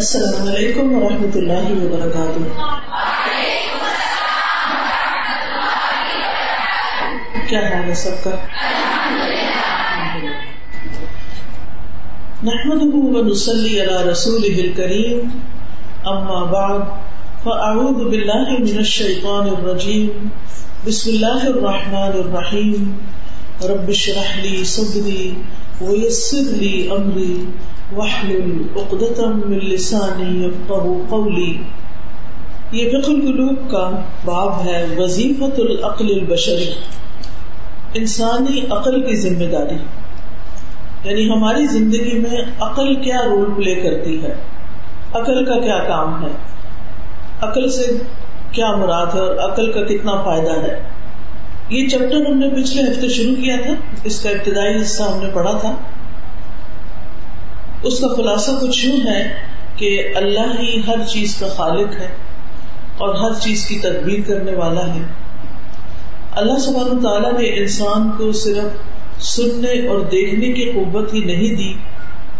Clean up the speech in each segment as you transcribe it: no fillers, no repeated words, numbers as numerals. السلام علیکم ورحمۃ اللہ وبرکاتہ. وعلیکم السلام ورحمۃ اللہ وبرکاتہ. کیا حال ہے سب کا؟ الحمدللہ. نحمده ونصلی علی رسوله الکریم. اما بعد فاعوذ باللہ من الشیطان الرجیم. بسم اللہ الرحمن الرحیم. رب اشرح لی صدری ویسر لی امری واحلل عقدة من لسانی یفقہوا قولی. یہ فقہ القلوب کا باب ہے وظیفۃ العقل البشری، انسانی عقل کی ذمہ داری، یعنی ہماری زندگی میں عقل کیا رول پلے کرتی ہے، عقل کا کیا کام ہے، عقل سے کیا مراد ہے اور عقل کا کتنا فائدہ ہے. یہ چیپٹر ہم نے پچھلے ہفتے شروع کیا تھا، اس کا ابتدائی حصہ ہم نے پڑھا تھا. اس کا خلاصہ کچھ یوں ہے کہ اللہ ہی ہر چیز کا خالق ہے اور ہر چیز کی تدبیر کرنے والا ہے. اللہ سبحانہ تعالیٰ نے انسان کو صرف سننے اور دیکھنے کی قوت ہی نہیں دی،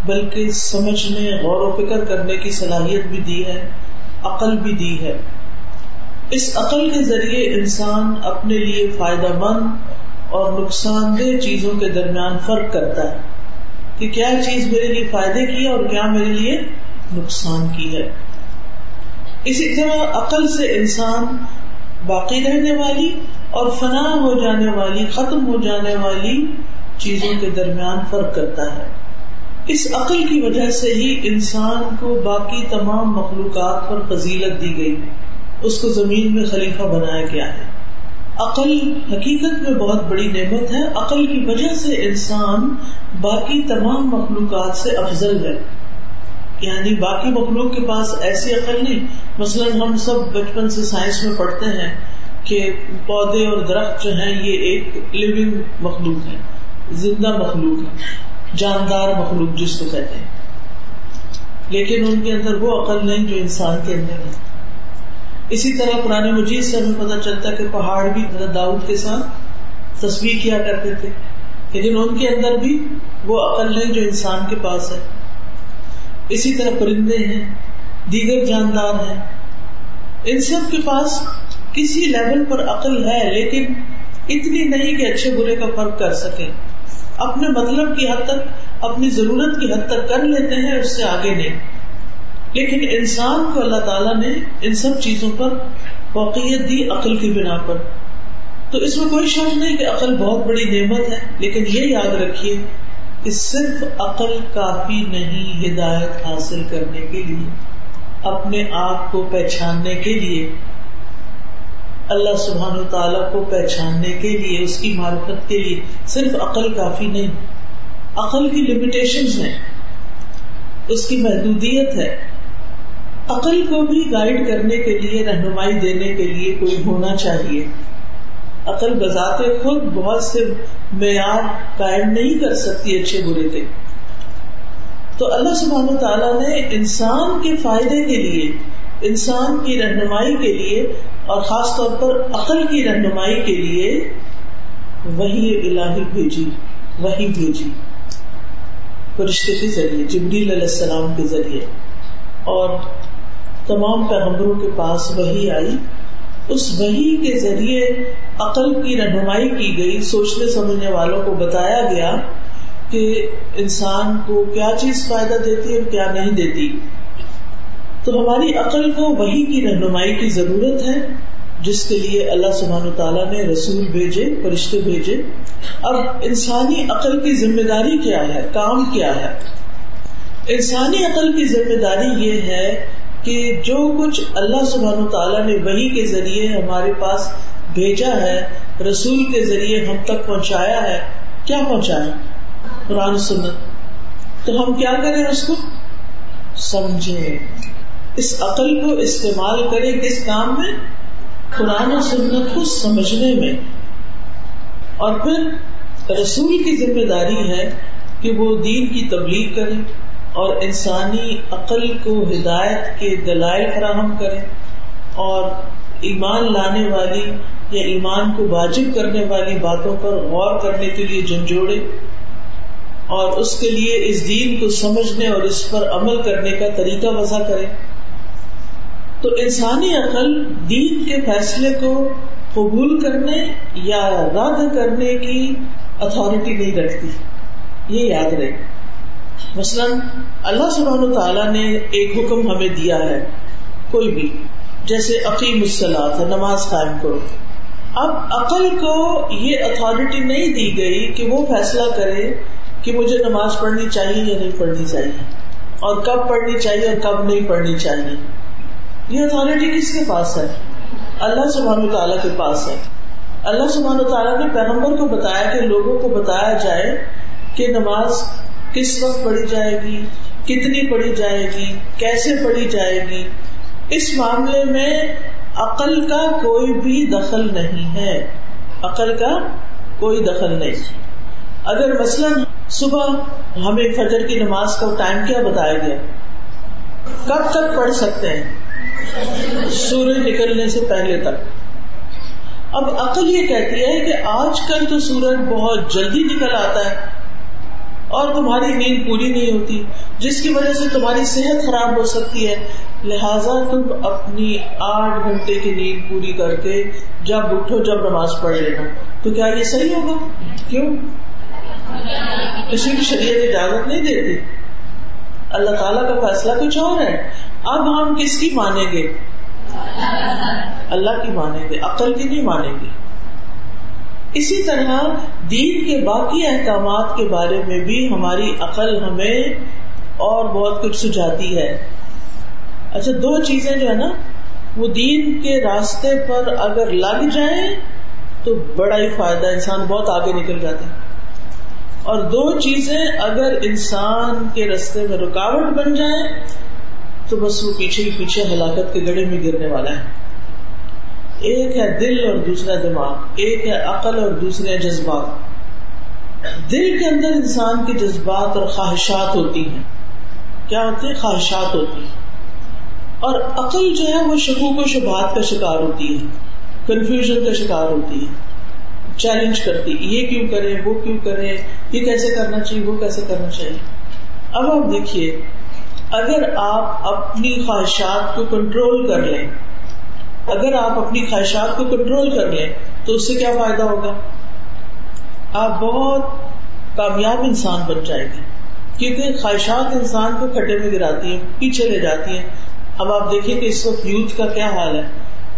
بلکہ سمجھنے، غور و فکر کرنے کی صلاحیت بھی دی ہے، عقل بھی دی ہے. اس عقل کے ذریعے انسان اپنے لیے فائدہ مند اور نقصان دہ چیزوں کے درمیان فرق کرتا ہے کہ کیا چیز میرے لیے فائدے کی ہے اور کیا میرے لیے نقصان کی ہے. اسی طرح عقل سے انسان باقی رہنے والی اور فنا ہو جانے والی، ختم ہو جانے والی چیزوں کے درمیان فرق کرتا ہے. اس عقل کی وجہ سے ہی انسان کو باقی تمام مخلوقات پر فضیلت دی گئی، اس کو زمین میں خلیفہ بنایا گیا ہے. عقل حقیقت میں بہت بڑی نعمت ہے. عقل کی وجہ سے انسان باقی تمام مخلوقات سے افضل ہے، یعنی باقی مخلوق کے پاس ایسی عقل نہیں. مثلا ہم سب بچپن سے سائنس میں پڑھتے ہیں کہ پودے اور درخت جو ہیں یہ ایک لیونگ مخلوق ہے، زندہ مخلوق ہے، جاندار مخلوق جس کو کہتے ہیں، لیکن ان کے اندر وہ عقل نہیں جو انسان کے اندر ہے. اسی طرح قرآن مجید سے ہمیں پتہ چلتا کہ پہاڑ بھی حضرت داؤد کے ساتھ تسبیح کیا کرتے تھے، لیکن ان کے اندر بھی وہ عقل ہے جو انسان کے پاس ہے. اسی طرح پرندے ہیں، دیگر جاندار ہیں، ان سب کے پاس کسی لیول پر عقل ہے، لیکن اتنی نہیں کہ اچھے برے کا فرق کر سکیں. اپنے مطلب کی حد تک، اپنی ضرورت کی حد تک کر لیتے ہیں، اس سے آگے نہیں. لیکن انسان کو اللہ تعالیٰ نے ان سب چیزوں پر فوقیت دی عقل کی بنا پر. تو اس میں کوئی شک نہیں کہ عقل بہت بڑی نعمت ہے، لیکن یہ یاد رکھیے کہ صرف عقل کافی نہیں ہدایت حاصل کرنے کے لیے، اپنے آپ کو پہچاننے کے لیے، اللہ سبحانہ و تعالیٰ کو پہچاننے کے لیے، اس کی معرفت کے لیے صرف عقل کافی نہیں. عقل کی لمیٹیشنز ہیں، اس کی محدودیت ہے. عقل کو بھی گائیڈ کرنے کے لیے، رہنمائی دینے کے لیے کوئی ہونا چاہیے. عقل بذات خود بہت سے معیار قائم نہیں کر سکتی اچھے برے کے. تو اللہ سبحانہ و تعالیٰ نے انسان کے فائدے کے لیے، انسان کی رہنمائی کے لیے اور خاص طور پر عقل کی رہنمائی کے لیے وحی الہی بھیجی، وحی بھیجی فرشتے کے ذریعے، جبریل علیہ السلام کے ذریعے، اور تمام پیغمبروں کے پاس وحی آئی. اس وحی کے ذریعے عقل کی رہنمائی کی گئی، سوچنے سمجھنے والوں کو بتایا گیا کہ انسان کو کیا چیز فائدہ دیتی ہے اور کیا نہیں دیتی. تو ہماری عقل کو وحی کی رہنمائی کی ضرورت ہے، جس کے لیے اللہ سبحانہ تعالیٰ نے رسول بھیجے، فرشتے بھیجے. اب انسانی عقل کی ذمہ داری کیا ہے، کام کیا ہے؟ انسانی عقل کی ذمہ داری یہ ہے کہ جو کچھ اللہ سبحانہ تعالیٰ نے وحی کے ذریعے ہمارے پاس بھیجا ہے، رسول کے ذریعے ہم تک پہنچایا ہے، کیا پہنچایا؟ قرآن سنت. تو ہم کیا کریں؟ اس کو سمجھیں، اس عقل کو استعمال کریں. کس کام میں؟ قرآن و سنت کو سمجھنے میں. اور پھر رسول کی ذمہ داری ہے کہ وہ دین کی تبلیغ کرے اور انسانی عقل کو ہدایت کے دلائل فراہم کرے، اور ایمان لانے والی یا ایمان کو واجب کرنے والی باتوں پر غور کرنے کے لیے جھنجھوڑے. اور اس کے لیے اس دین کو سمجھنے اور اس پر عمل کرنے کا طریقہ وضع کرے. تو انسانی عقل دین کے فیصلے کو قبول کرنے یا رد کرنے کی اتھارٹی نہیں رکھتی, یہ یاد رہے. مثلا اللہ سبحانہ و تعالیٰ نے ایک حکم ہمیں دیا ہے کوئی بھی, جیسے اقیم الصلاۃ ہے, نماز قائم کرو. اب عقل کو یہ اتھارٹی نہیں دی گئی کہ وہ فیصلہ کرے کہ مجھے نماز پڑھنی چاہیے یا نہیں پڑھنی چاہیے, اور کب پڑھنی چاہیے اور کب نہیں پڑھنی چاہیے. یہ اتھارٹی کس کے پاس ہے؟ اللہ سبحانہ وتعالیٰ کے پاس ہے. اللہ سبحانہ وتعالیٰ نے پیغمبر کو بتایا کہ لوگوں کو بتایا جائے کہ نماز کس وقت پڑھی جائے گی, کتنی پڑھی جائے گی, کیسے پڑھی جائے گی. اس معاملے میں عقل کا کوئی بھی دخل نہیں ہے, عقل کا کوئی دخل نہیں. اگر مثلا صبح ہمیں فجر کی نماز کا ٹائم کیا بتایا گیا, کب تک پڑھ سکتے ہیں؟ سورج نکلنے سے پہلے تک. اب عقل یہ کہتی ہے کہ آج کل تو سورج بہت جلدی نکل آتا ہے اور تمہاری نیند پوری نہیں ہوتی, جس کی وجہ سے تمہاری صحت خراب ہو سکتی ہے, لہذا تم اپنی 8 گھنٹے کی نیند پوری کر کے جب اٹھو جب نماز پڑھ لینا. تو کیا یہ صحیح ہوگا؟ کیوں؟ کسی کی شریعت اجازت نہیں دیتی, اللہ تعالیٰ کا فیصلہ کچھ اور ہے. اب ہم کس کی مانیں گے؟ اللہ کی مانیں گے, عقل کی نہیں مانیں گے. اسی طرح دین کے باقی احکامات کے بارے میں بھی ہماری عقل ہمیں اور بہت کچھ سجھاتی ہے. اچھا, 2 چیزیں جو ہے نا وہ دین کے راستے پر اگر لگ جائیں تو بڑا ہی فائدہ, انسان بہت آگے نکل جاتا ہے. اور 2 چیزیں اگر انسان کے رستے میں رکاوٹ بن جائیں تو بس وہ پیچھے ہی پیچھے ہلاکت کے گڑھے میں گرنے والا ہے. ایک ہے دل اور دوسرا دماغ, ایک ہے عقل اور دوسرے جذبات. دل کے اندر انسان کے جذبات اور خواہشات ہوتی ہیں. کیا ہوتی ہیں؟ خواہشات ہوتی ہیں. اور عقل جو ہے وہ شکوک و شبہات کا شکار ہوتی ہے, کنفیوژن کا شکار ہوتی ہے, چیلنج کرتی, یہ کیوں کرے وہ کیوں کرے, یہ کیسے کرنا چاہیے وہ کیسے کرنا چاہیے. اب آپ دیکھیے, اگر آپ اپنی خواہشات کو کنٹرول کر لیں, اگر آپ اپنی خواہشات کو کنٹرول کر لیں تو اس سے کیا فائدہ ہوگا؟ آپ بہت کامیاب انسان بن جائیں گے, کیونکہ خواہشات انسان کو کھڈے میں گراتی ہیں, پیچھے لے جاتی ہیں. اب آپ دیکھیں کہ اس وقت یوتھ کا کیا حال ہے,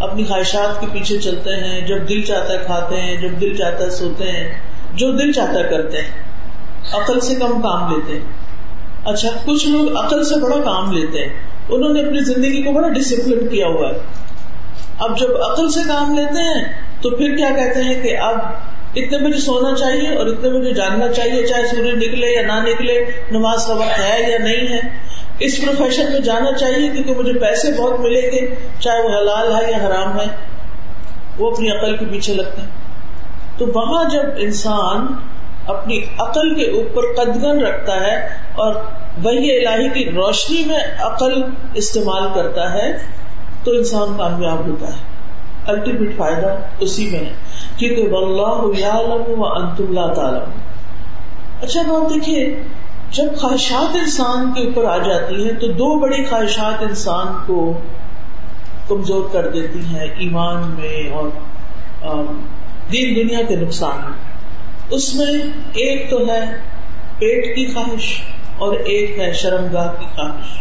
اپنی خواہشات کے پیچھے چلتے ہیں, جب دل چاہتا ہے کھاتے ہیں, جب دل چاہتا ہے سوتے ہیں, جو دل چاہتا ہے کرتے ہیں, عقل سے کم کام لیتے ہیں. اچھا, کچھ لوگ عقل سے بڑا کام لیتے ہیں, انہوں نے اپنی زندگی کو بڑا ڈسپلن کیا ہوا ہے. اب جب عقل سے کام لیتے ہیں تو پھر کیا کہتے ہیں کہ اب اتنے بجے سونا چاہیے اور اتنے بجے جاگنا چاہیے, چاہے سورج نکلے یا نہ نکلے, نماز کا وقت ہے یا نہیں ہے, اس پروفیشن میں جانا چاہیے کیونکہ مجھے پیسے بہت ملیں گے, چاہے وہ حلال ہے یا حرام ہے. وہ اپنی عقل کے پیچھے لگتے ہیں. تو وہاں جب انسان اپنی عقل کے اوپر قدغن رکھتا ہے اور وحی الہی کی روشنی میں عقل استعمال کرتا ہے تو انسان کامیاب ہوتا ہے. الٹیمیٹ فائدہ اسی میں ہے, کیونکہ واللہ یعلم وانتم لا تعلمون. اچھا, بات دیکھیے, جب خواہشات انسان کے اوپر آ جاتی ہیں تو 2 بڑی خواہشات انسان کو کمزور کر دیتی ہیں, ایمان میں اور دین دنیا کے نقصان میں. اس میں ایک تو ہے پیٹ کی خواہش اور ایک ہے شرمگاہ کی خواہش.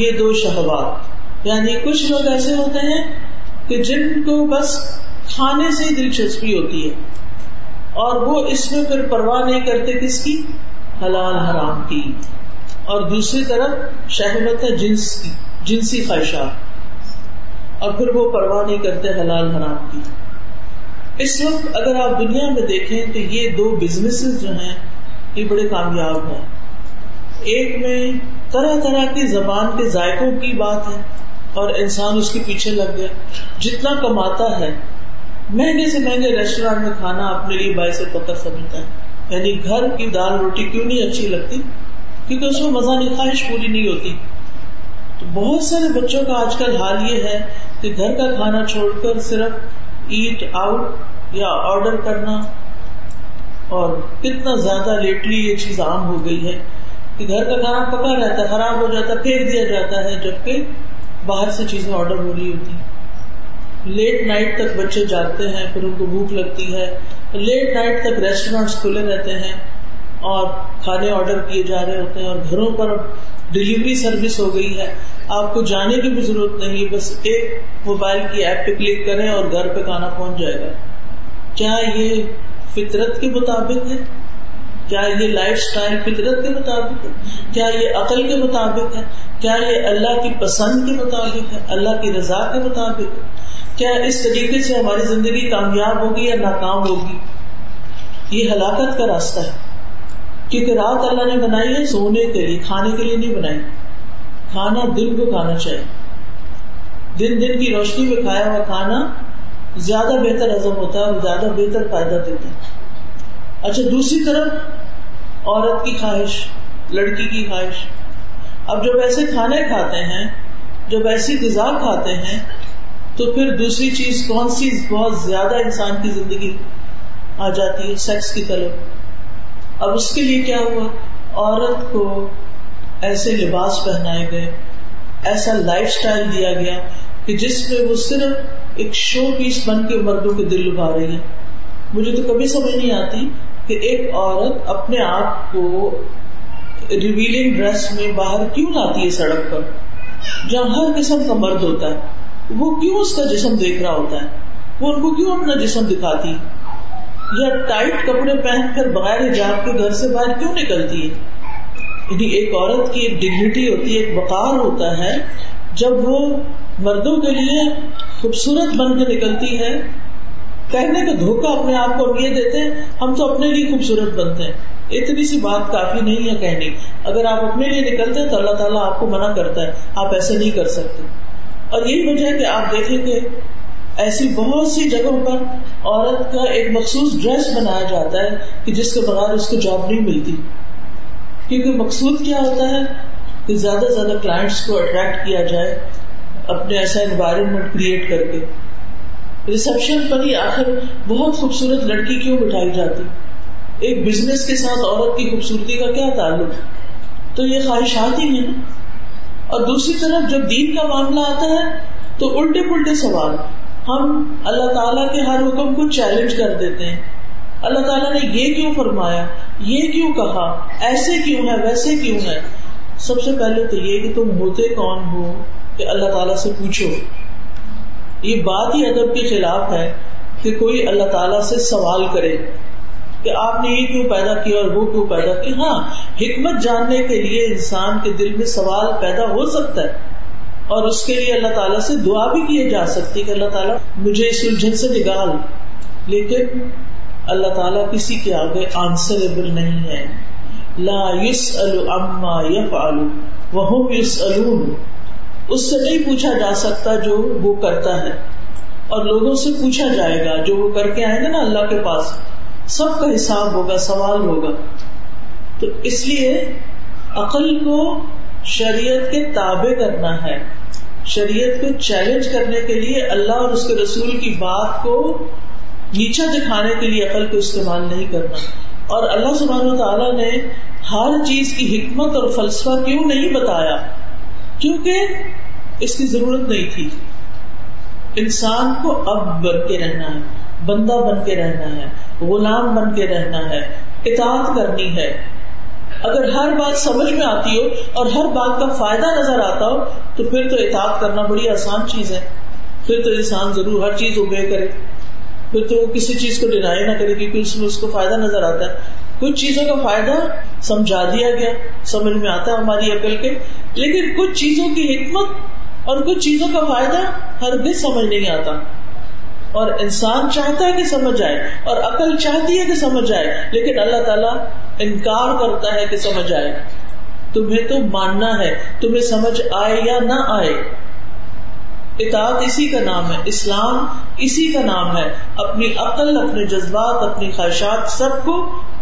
یہ 2 شہوات. یعنی کچھ لوگ ایسے ہوتے ہیں کہ جن کو بس کھانے سے دلچسپی ہوتی ہے اور وہ اس میں پھر پرواہ نہیں کرتے کس کی, حلال حرام کی. اور دوسری طرف شہوت ہے جنس کی, جنسی خواہشات, اور پھر وہ پرواہ نہیں کرتے حلال حرام کی. اس وقت اگر آپ دنیا میں دیکھیں تو یہ 2 بزنسز جو ہیں یہ بڑے کامیاب ہیں. ایک میں طرح طرح کی زبان کے ذائقوں کی بات ہے اور انسان اس کے پیچھے لگ گیا, جتنا کماتا ہے مہنگے سے مہنگے ریسٹورینٹ میں کھانا اپنے لیے باعث فخر سمجھتا ہے. یعنی گھر کی دال روٹی کیوں نہیں اچھی لگتی؟ کیونکہ اس میں مزہ نہیں, خواہش پوری نہیں ہوتی. تو بہت سارے بچوں کا آج کل حال یہ ہے کہ گھر کا کھانا چھوڑ کر صرف ایٹ آؤٹ یا آرڈر کرنا اور کتنا زیادہ لیٹلی یہ چیز عام ہو گئی ہے کہ گھر کا کھانا پکا رہتا ہے، خراب ہو جاتا ہے، پھینک دیا جاتا ہے، جبکہ باہر سے چیزیں آرڈر ہو رہی ہوتی ہیں. لیٹ نائٹ تک بچے جاگتے ہیں، پھر ان کو بھوک لگتی ہے، لیٹ نائٹ تک ریسٹورینٹس کھلے رہتے ہیں اور کھانے آرڈر کیے جا رہے ہوتے ہیں، اور گھروں پر ڈیلیوری سروس ہو گئی ہے. آپ کو جانے کی بھی ضرورت نہیں، بس ایک موبائل کی ایپ پہ کلک کریں اور گھر پہ کھانا پہنچ جائے گا. کیا یہ فطرت کے مطابق ہے؟ کیا یہ لائف سٹائل فطرت کے مطابق ہے؟ کیا یہ عقل کے مطابق ہے؟ کیا یہ اللہ کی پسند کے مطابق ہے، اللہ کی رضا کے مطابق ہے؟ کیا اس طریقے سے ہماری زندگی کامیاب ہوگی یا ناکام ہوگی؟ یہ ہلاکت کا راستہ ہے، کیونکہ رات اللہ نے بنائی ہے سونے کے لیے، کھانے کے لیے نہیں بنائی. کھانا دن کو کھانا چاہیے، دن کی روشنی میں کھایا ہوا کھانا زیادہ بہتر ہضم ہوتا ہے اور زیادہ بہتر فائدہ دیتا ہے. اچھا، دوسری طرف عورت کی خواہش، لڑکی کی خواہش، اب جب ایسے کھانے کھاتے ہیں، جب ایسی غذا کھاتے ہیں، تو پھر دوسری چیز کون سی بہت زیادہ انسان کی زندگی آ جاتی ہے؟ سیکس کی طلب. اب اس کے لیے کیا ہوا؟ عورت کو ایسے لباس پہنائے گئے، ایسا لائف سٹائل دیا گیا کہ جس میں وہ صرف ایک شو پیس بن کے مردوں کے دل لبھا رہی ہے. مجھے تو کبھی سمجھ نہیں آتی کہ ایک عورت اپنے آپ کو ریویلنگ ڈریس میں باہر کیوں لاتی ہے سڑک پر، جہاں ہر قسم کا مرد ہوتا ہے. وہ کیوں اس کا جسم دیکھ رہا ہوتا ہے، وہ ان کو کیوں اپنا جسم دکھاتی ہے، یا ٹائٹ کپڑے پہن کر بغیر حجاب کے گھر سے باہر کیوں نکلتی ہے. یعنی ایک عورت کی ایک ڈگنیٹی ہوتی ہے، ایک وقار ہوتا ہے، جب وہ مردوں کے لیے خوبصورت بن کے نکلتی ہے. کہنے کا دھوکہ اپنے آپ کو یہ دیتے ہیں، ہم تو اپنے لیے خوبصورت بنتے ہیں. اتنی سی بات کافی نہیں ہے کہنے. اگر آپ اپنے لیے نکلتے ہیں تو اللہ تعالیٰ آپ کو منع کرتا ہے، آپ ایسا نہیں کر سکتے. اور یہی وجہ ہے کہ آپ دیکھیں کہ ایسی بہت سی جگہوں پر عورت کا ایک مخصوص ڈریس بنایا جاتا ہے کہ جس کے بغیر اس کو جاب نہیں ملتی، کیونکہ مقصود کیا ہوتا ہے کہ زیادہ سے زیادہ کلائنٹس کو اٹریکٹ کیا جائے اپنے ایسا انوائرمنٹ کریٹ کر کے. ریسپشن پر ہی آخر بہت خوبصورت لڑکی کیوں بٹھائی جاتی؟ ایک بزنس کے ساتھ عورت کی خوبصورتی کا کیا تعلق؟ تو یہ خواہشات ہی ہیں. اور دوسری طرف جب دین کا معاملہ آتا ہے تو الٹے پلٹے سوال، ہم اللہ تعالیٰ کے ہر حکم کو چیلنج کر دیتے ہیں. اللہ تعالیٰ نے یہ کیوں فرمایا، یہ کیوں کہا، ایسے کیوں ہے، ویسے کیوں ہے. سب سے پہلے تو یہ کہ تم ہوتے کون ہو کہ اللہ تعالیٰ سے پوچھو. یہ بات ہی ادب کے خلاف ہے کہ کوئی اللہ تعالیٰ سے سوال کرے کہ آپ نے یہ کیوں پیدا کیا اور وہ کیوں پیدا کیا. ہاں، حکمت جاننے کے لیے انسان کے دل میں سوال پیدا ہو سکتا ہے، اور اس کے لیے اللہ تعالیٰ سے دعا بھی کیے جا سکتی کہ اللہ تعالیٰ مجھے اس الجھن سے نکال. لیکن اللہ تعالیٰ کسی کے آگے آنسریبل نہیں ہے. لا یسأل عما یفعل وہم یسألون. اس سے نہیں پوچھا جا سکتا جو وہ کرتا ہے، اور لوگوں سے پوچھا جائے گا جو وہ کر کے آئیں گے نا اللہ کے پاس، سب کا حساب ہوگا، سوال ہوگا. تو اس لیے عقل کو شریعت کے تابع کرنا ہے. شریعت کو چیلنج کرنے کے لیے، اللہ اور اس کے رسول کی بات کو نیچا دکھانے کے لیے عقل کو استعمال نہیں کرنا. اور اللہ سبحانہ و تعالیٰ نے ہر چیز کی حکمت اور فلسفہ کیوں نہیں بتایا؟ کیونکہ اس کی ضرورت نہیں تھی. انسان کو اب بن کے رہنا ہے، بندہ بن کے رہنا ہے، غلام بن کے رہنا ہے، اطاعت کرنی ہے. اگر ہر بات سمجھ میں آتی ہو اور ہر بات کا فائدہ نظر آتا ہو تو پھر تو اطاعت کرنا بڑی آسان چیز ہے. پھر تو انسان ضرور ہر چیز اوبے کرے، پھر تو وہ کسی چیز کو ڈینائی نہ کرے کیونکہ اس میں اس کو فائدہ نظر آتا ہے. کچھ چیزوں کا فائدہ سمجھا دیا گیا، سمجھ میں آتا ہے ہماری عقل کے، لیکن کچھ چیزوں کی حکمت اور کچھ چیزوں کا فائدہ ہرگز سمجھ نہیں آتا. اور انسان چاہتا ہے کہ سمجھ آئے اور عقل چاہتی ہے کہ سمجھ آئے، لیکن اللہ تعالیٰ انکار کرتا ہے کہ سمجھ آئے. تمہیں تو ماننا ہے، تمہیں سمجھ آئے یا نہ آئے. اطاعت اسی کا نام ہے، اسلام اسی کا نام ہے. اپنی عقل، اپنے جذبات، اپنی خواہشات، سب کو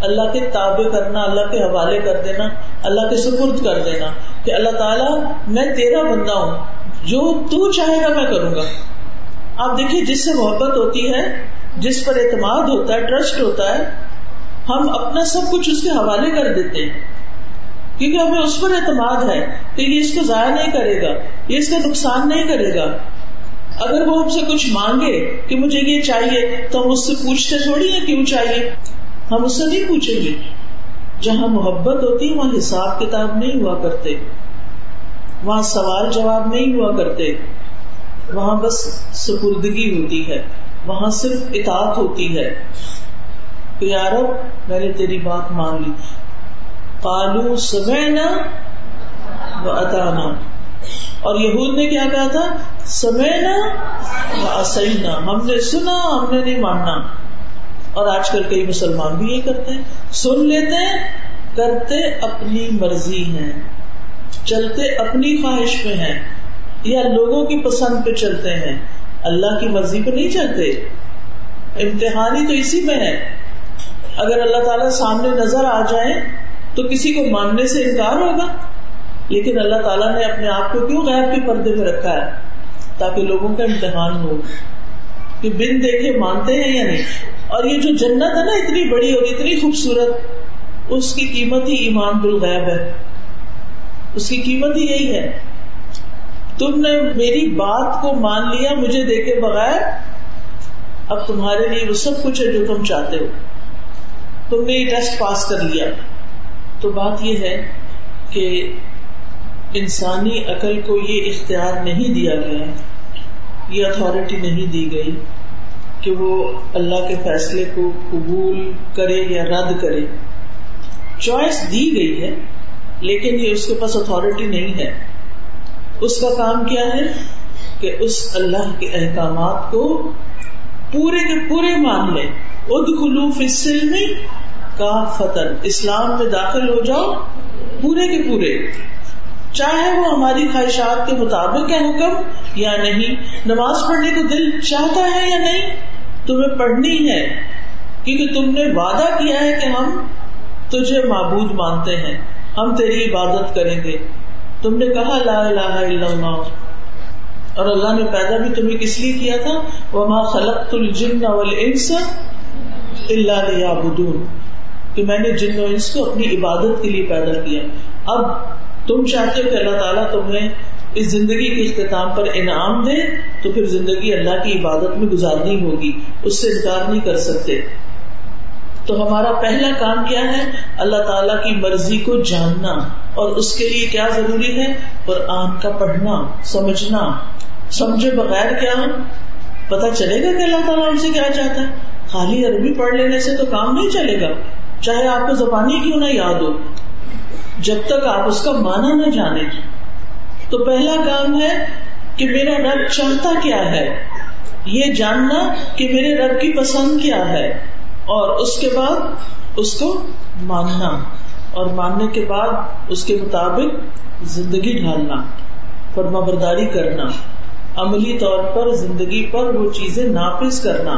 اللہ کے تابع کرنا، اللہ کے حوالے کر دینا، اللہ کے سپرد کر دینا کہ اللہ تعالیٰ میں تیرا بندہ ہوں، جو تو چاہے گا میں کروں گا. آپ دیکھیے، جس سے محبت ہوتی ہے، جس پر اعتماد ہوتا ہے، ٹرسٹ ہوتا ہے، ہم اپنا سب کچھ اس کے حوالے کر دیتے ہیں کیونکہ ہمیں اس پر اعتماد ہے کہ یہ اس کو ضائع نہیں کرے گا، یہ اس کا نقصان نہیں کرے گا. اگر وہ ہم سے کچھ مانگے کہ مجھے یہ چاہیے تو ہم اس سے پوچھتے تھوڑی ہے کیوں چاہیے، ہم اس سے نہیں پوچھیں گے. جہاں محبت ہوتی وہاں حساب کتاب نہیں ہوا کرتے، وہاں سوال جواب نہیں ہوا کرتے، وہاں بس سپردگی ہوتی ہے، وہاں صرف اطاعت ہوتی ہے. پیارو میں نے تیری بات مان لی، قالوا سمعنا واطعنا. اور یہود نے کیا کہا تھا؟ سمعنا وعصینا، ہم نے سنا ہم نے نہیں ماننا. اور آج کل کئی مسلمان بھی یہ کرتے ہیں، سن لیتے کرتے اپنی مرضی ہیں، چلتے اپنی خواہش میں ہیں یا لوگوں کی پسند پہ چلتے ہیں، اللہ کی مرضی پہ نہیں چلتے. امتحانی تو اسی میں ہے، اگر اللہ تعالیٰ سامنے نظر آ جائے تو کسی کو ماننے سے انکار ہوگا، لیکن اللہ تعالیٰ نے اپنے آپ کو کیوں غیب کے پردے میں رکھا ہے؟ تاکہ لوگوں کا امتحان ہو کہ بن دیکھے مانتے ہیں یا نہیں. اور یہ جو جنت ہے نا اتنی بڑی اور اتنی خوبصورت، اس کی قیمت ہی ایمان بالغیب ہے، اس کی قیمت ہی یہی ہے. تم نے میری بات کو مان لیا مجھے دیکھے بغیر، اب تمہارے لیے وہ سب کچھ ہے جو تم چاہتے ہو، تم نے یہ ٹیسٹ پاس کر لیا. تو بات یہ ہے کہ انسانی عقل کو یہ اختیار نہیں دیا گیا، یہ اتھارٹی نہیں دی گئی کہ وہ اللہ کے فیصلے کو قبول کرے یا رد کرے. چوائس دی گئی ہے لیکن یہ اس کے پاس اتھارٹی نہیں ہے. اس کا کام کیا ہے کہ اس اللہ کے احکامات کو پورے کے پورے مان لیں. ادخلوا فی السلم کافۃ، اسلام میں داخل ہو جاؤ پورے کے پورے، چاہے وہ ہماری خواہشات کے مطابق ہے حکم یا نہیں. نماز پڑھنے کو دل چاہتا ہے یا نہیں، تمہیں پڑھنی ہے کیونکہ تم نے وعدہ کیا ہے کہ ہم تجھے معبود مانتے ہیں، ہم تیری عبادت کریں گے. تم نے کہا لا الہ الا اللہ، اور اللہ نے پیدا بھی تمہیں کس لیے کیا تھا؟ وما خلقت الجن والانس الا لیعبدون، کہ میں نے جن و انس کو اپنی عبادت کے لیے پیدا کیا. اب تم چاہتے ہو کہ اللہ تعالیٰ تمہیں اس زندگی کے اختتام پر انعام دے، تو پھر زندگی اللہ کی عبادت میں گزارنی ہوگی، اس سے انکار نہیں کر سکتے. تو ہمارا پہلا کام کیا ہے؟ اللہ تعالیٰ کی مرضی کو جاننا، اور اس کے لیے کیا ضروری ہے؟ قرآن کا پڑھنا، سمجھنا. سمجھے بغیر کیا پتا چلے گا کہ اللہ تعالیٰ ہم سے کیا چاہتا ہے؟ خالی عربی پڑھ لینے سے تو کام نہیں چلے گا، چاہے آپ کو زبانی کیوں نہ یاد ہو، جب تک آپ اس کا معنی نہ جانے. تو پہلا کام ہے کہ میرا رب چاہتا کیا ہے، یہ جاننا کہ میرے رب کی پسند کیا ہے، اور اس کے بعد اس کو ماننا، اور ماننے کے بعد اس کے مطابق زندگی ڈھالنا، فرما برداری کرنا، عملی طور پر زندگی پر وہ چیزیں نافذ کرنا.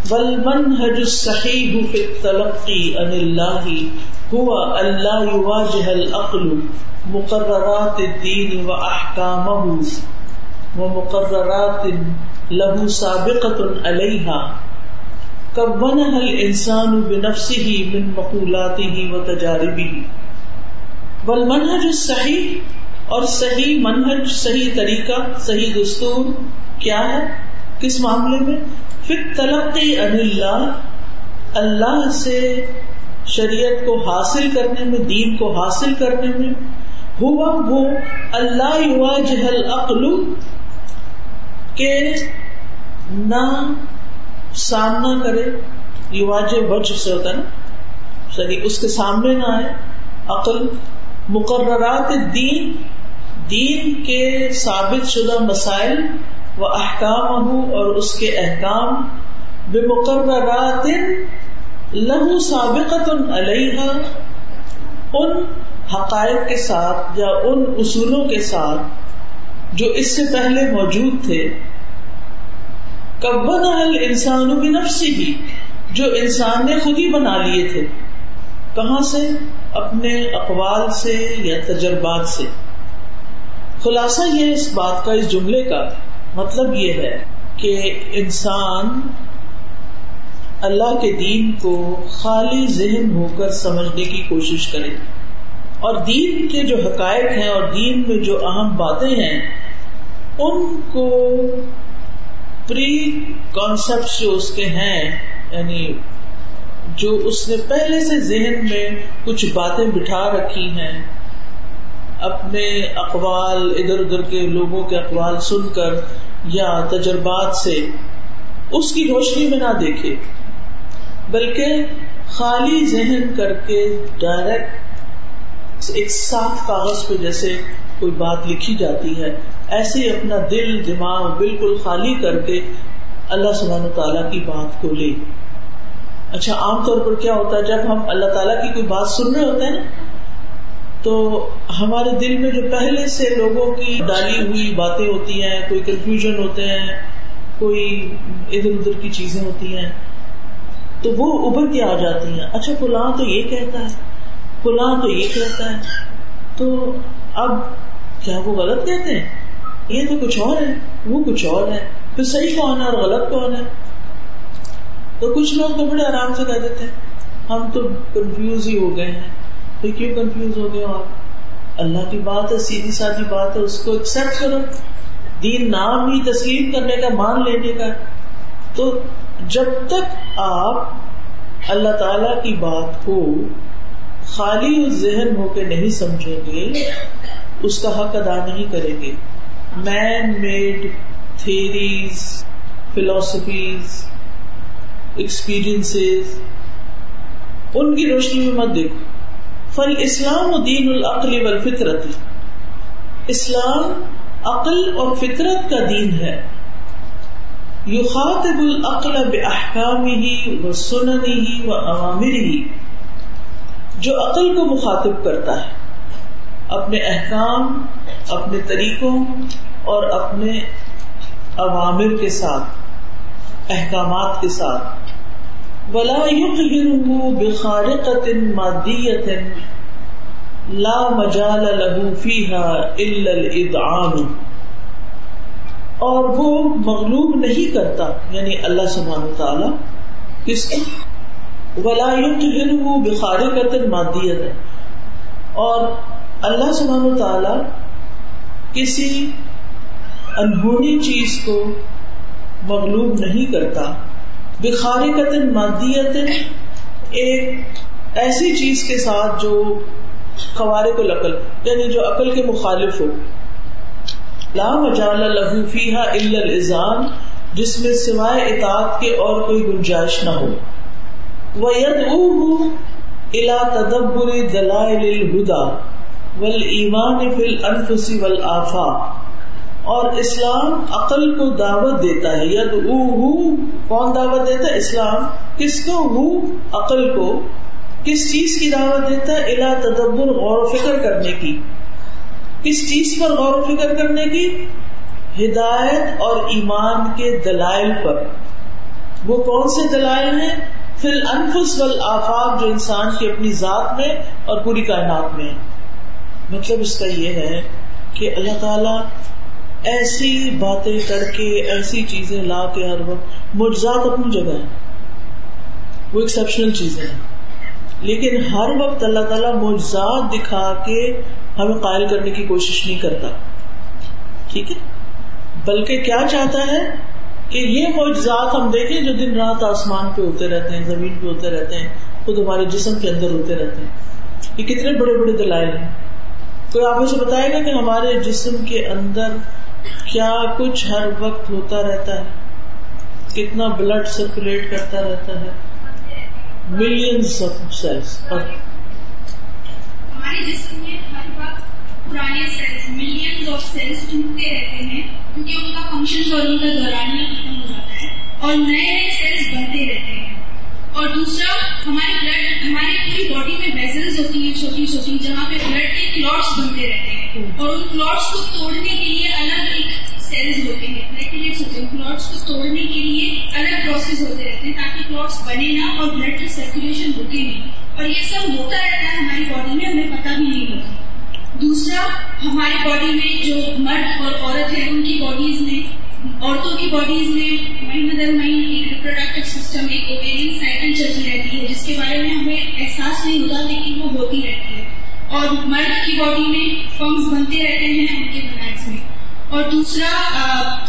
وَالْمَنْهَجُ الصَّحِيحُ فِي التَّلَقِّي عَنِ اللَّهِ هُوَ أَلَّا يُوَاجِهَ الْعَقْلُ مُقَرَّرَاتِ الدِّينِ وَأَحْكَامَهُ وَمُقَرَّرَاتٍ لَهُ سَابِقَةٌ عَلَيْهَا كَوَّنَهَا الْإِنسَانُ بِنَفْسِهِ مِنْ مَقُولَاتِهِ وَتَجَارِبِهِ. وَالْمَنْهَجُ الصَّحِيحُ، اور صحیح منہج، صحیح طریقہ، صحیح دستور کیا ہے؟ کس معاملے میں؟ پھر تلقی عن اللہ، اللہ سے شریعت کو حاصل کرنے میں، دین کو حاصل کرنے میں. ہوا وہ اللہ یواجہ العقل، کہ نہ سامنا کرے، یواجہ وجہ سے ہوتا نا، شریع اس کے سامنے نہ آئے عقل. مقررات دین، دین کے ثابت شدہ مسائل، و احکامہ، اور اس کے احکام، بمقررات لہ سابقۃ علیہا، ان حقائق کے ساتھ یا ان اصولوں کے ساتھ جو اس سے پہلے موجود تھے. کونہ الانسان بنفسہ، جو انسان نے خود ہی بنا لیے تھے. کہاں سے؟ اپنے اقوال سے یا تجربات سے. خلاصہ یہ اس بات کا، اس جملے کا مطلب یہ ہے کہ انسان اللہ کے دین کو خالی ذہن ہو کر سمجھنے کی کوشش کریں اور دین کے جو حقائق ہیں اور دین میں جو اہم باتیں ہیں ان کو پری کانسیپٹ جو اس کے ہیں, یعنی جو اس نے پہلے سے ذہن میں کچھ باتیں بٹھا رکھی ہیں اپنے اقوال, ادھر ادھر کے لوگوں کے اقوال سن کر یا تجربات سے, اس کی روشنی میں نہ دیکھے بلکہ خالی ذہن کر کے ڈائریکٹ ایک صاف کاغذ پہ جیسے کوئی بات لکھی جاتی ہے ایسے اپنا دل دماغ بالکل خالی کر کے اللہ سبحانہ وتعالیٰ کی بات کو لے. اچھا, عام طور پر کیا ہوتا ہے جب ہم اللہ تعالیٰ کی کوئی بات سن رہے ہوتے ہیں تو ہمارے دل میں جو پہلے سے لوگوں کی ڈالی ہوئی باتیں ہوتی ہیں, کوئی کنفیوژن ہوتے ہیں, کوئی ادھر ادھر کی چیزیں ہوتی ہیں, تو وہ ابھر کے آ جاتی ہیں. اچھا فلاں تو یہ کہتا ہے, فلاں تو یہ کہتا ہے, تو اب کیا وہ غلط کہتے ہیں, یہ تو کچھ اور ہے, وہ کچھ اور ہے, پھر صحیح کون ہے اور غلط کون ہے. تو کچھ لوگ تو بڑے آرام سے کہہ دیتے ہیں ہم تو کنفیوز ہی ہو گئے ہیں. تو کیوں کنفیوز ہو گئے آپ, اللہ کی بات ہے, سیدھی سادھی بات ہے, اس کو ایکسیپٹ کرو. دین نام ہی تسلیم کرنے کا, مان لینے کا. تو جب تک آپ اللہ تعالی کی بات کو خالی ذہن ہو کے نہیں سمجھیں گے, اس کا حق ادا نہیں کریں گے. Man made theories, philosophies, experiences, ان کی روشنی میں مت دیکھو. فالاسلام دین العقل والفطرت, اسلام عقل اور فطرت کا دین ہے. یخاطب العقل باحکامہ وسننہ واوامرہ, جو عقل کو مخاطب کرتا ہے اپنے احکام, اپنے طریقوں اور اپنے اوامر کے ساتھ, احکامات کے ساتھ. ولا يقهره بخارقة مادية لا مجال له فيها الا الإذعان, اور وہ مغلوب نہیں کرتا, یعنی اللہ سبحانہ تعالیٰ کس کو. ولا يقهره بخارقة مادية, اور اللہ سبحانہ تعالیٰ کسی انہونی چیز کو مغلوب نہیں کرتا. بخارقت مادیت, ایک ایسی چیز کے ساتھ جو خوارق العقل, یعنی جو عقل کے مخالف ہو. لا مجال له فیہا الا الاذعان, جس میں سوائے اطاعت کے اور کوئی گنجائش نہ ہو. ویدعوه الی تدبر دلائل الهدى والایمان فی الانفس والآفاق, اور اسلام عقل کو دعوت دیتا ہے. یدعوہ, کون دعوت دیتا ہے؟ اسلام. کس کو؟ ہو عقل کو. کس چیز کی دعوت دیتا ہے؟ الی تدبر, غور و فکر کرنے کی. کس چیز پر غور و فکر کرنے کی؟ ہدایت اور ایمان کے دلائل پر. وہ کون سے دلائل ہیں؟ فی الانفس والآفاق, جو انسان کی اپنی ذات میں اور پوری کائنات میں. مطلب اس کا یہ ہے کہ اللہ تعالیٰ ایسی باتیں کر کے, ایسی چیزیں لا کے, ہر وقت معجزات اپنی جگہ ہیں, وہ ایکسیپشنل چیزیں ہیں, لیکن ہر وقت اللہ تعالیٰ معجزات دکھا کے ہمیں قائل کرنے کی کوشش نہیں کرتا, ٹھیک ہے, بلکہ کیا چاہتا ہے کہ یہ معجزات ہم دیکھیں جو دن رات آسمان پہ ہوتے رہتے ہیں, زمین پہ ہوتے رہتے ہیں, خود ہمارے جسم کے اندر ہوتے رہتے ہیں. یہ کتنے بڑے بڑے دلائل ہیں. کوئی آپ مجھے بتائے گا کہ ہمارے جسم کے اندر کیا کچھ ہر وقت ہوتا رہتا ہے, کتنا بلڈ سرکولیٹ کرتا رہتا ہے, ملینز آف سیلس, اور ہمارے جسم میں ہر وقت پرانے سیلس, ملینز آف سیلس ٹوٹتے رہتے ہیں, کیونکہ ان کا فنکشن اور ان کا دورانیہ ختم ہو جاتا ہے اور نئے نئے سیلس بنتے رہتے ہیں. اور دوسرا, ہمارے بلڈ, ہماری پوری باڈی میں ویزلز ہوتی ہیں چھوٹی چھوٹی, جہاں پہ بلڈ کے کلاٹس بنتے رہتے ہیں, اور ان کلاٹس کو توڑنے کے لیے الگ ایک سیلز ہوتے ہیں, پلیٹلیٹس ہوتے ہیں. کلاٹس کو توڑنے کے لیے الگ پروسیس ہوتے رہتے ہیں تاکہ کلاٹس بنے نہ اور بلڈ کی سرکولیشن رکے نہیں, اور یہ سب ہوتا رہتا ہے ہماری باڈی میں, ہمیں پتہ بھی نہیں ہوتا. دوسرا, ہماری باڈی میں جو مرد اور عورت ہیں ان کی باڈیز میں عورتوں کی باڈیز میں مہینے در مہینے ایک ریپروڈکٹیو سسٹم، ایک اوویرین سائیکل چلتی رہتی ہے، جس کے بارے میں ہمیں احساس نہیں ہوتا لیکن وہ ہوتی رہتی ہے، اور مرد کی باڈی میں فنگس بنتے رہتے ہیں ان کے منائز میں. اور دوسرا،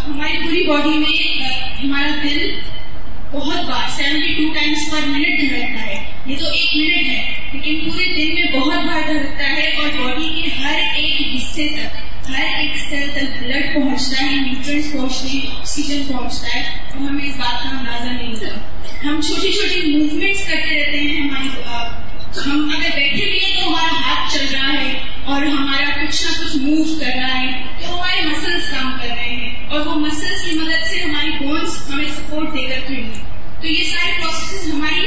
ہماری پوری باڈی میں ہمارا دل بہت بار 72 ٹائمز پر منٹ دھڑکتا ہے. یہ تو ایک منٹ ہے لیکن پورے دن میں بہت بار دھڑکتا ہے، اور باڈی کے ہر ایک حصے تک، ہر ایک سیل تک بلڈ پہنچتا ہے، نیوٹرینٹس پہنچتے ہیں، آکسیجن پہنچتا ہے، اور ہمیں اس بات کا اندازہ نہیں ہوتا. ہم چھوٹی چھوٹی موومنٹس کرتے رہتے ہیں. ہم اگر بیٹھے بھی ہیں تو ہمارا ہاتھ چل رہا ہے، اور ہمارا کچھ نہ کچھ موو کر رہا ہے، تو ہمارے مسلس کام کر رہے ہیں، اور وہ مسلس کی مدد سے ہماری بونس ہمیں سپورٹ دے کر کھڑی ہیں. تو یہ سارے پروسیسز ہماری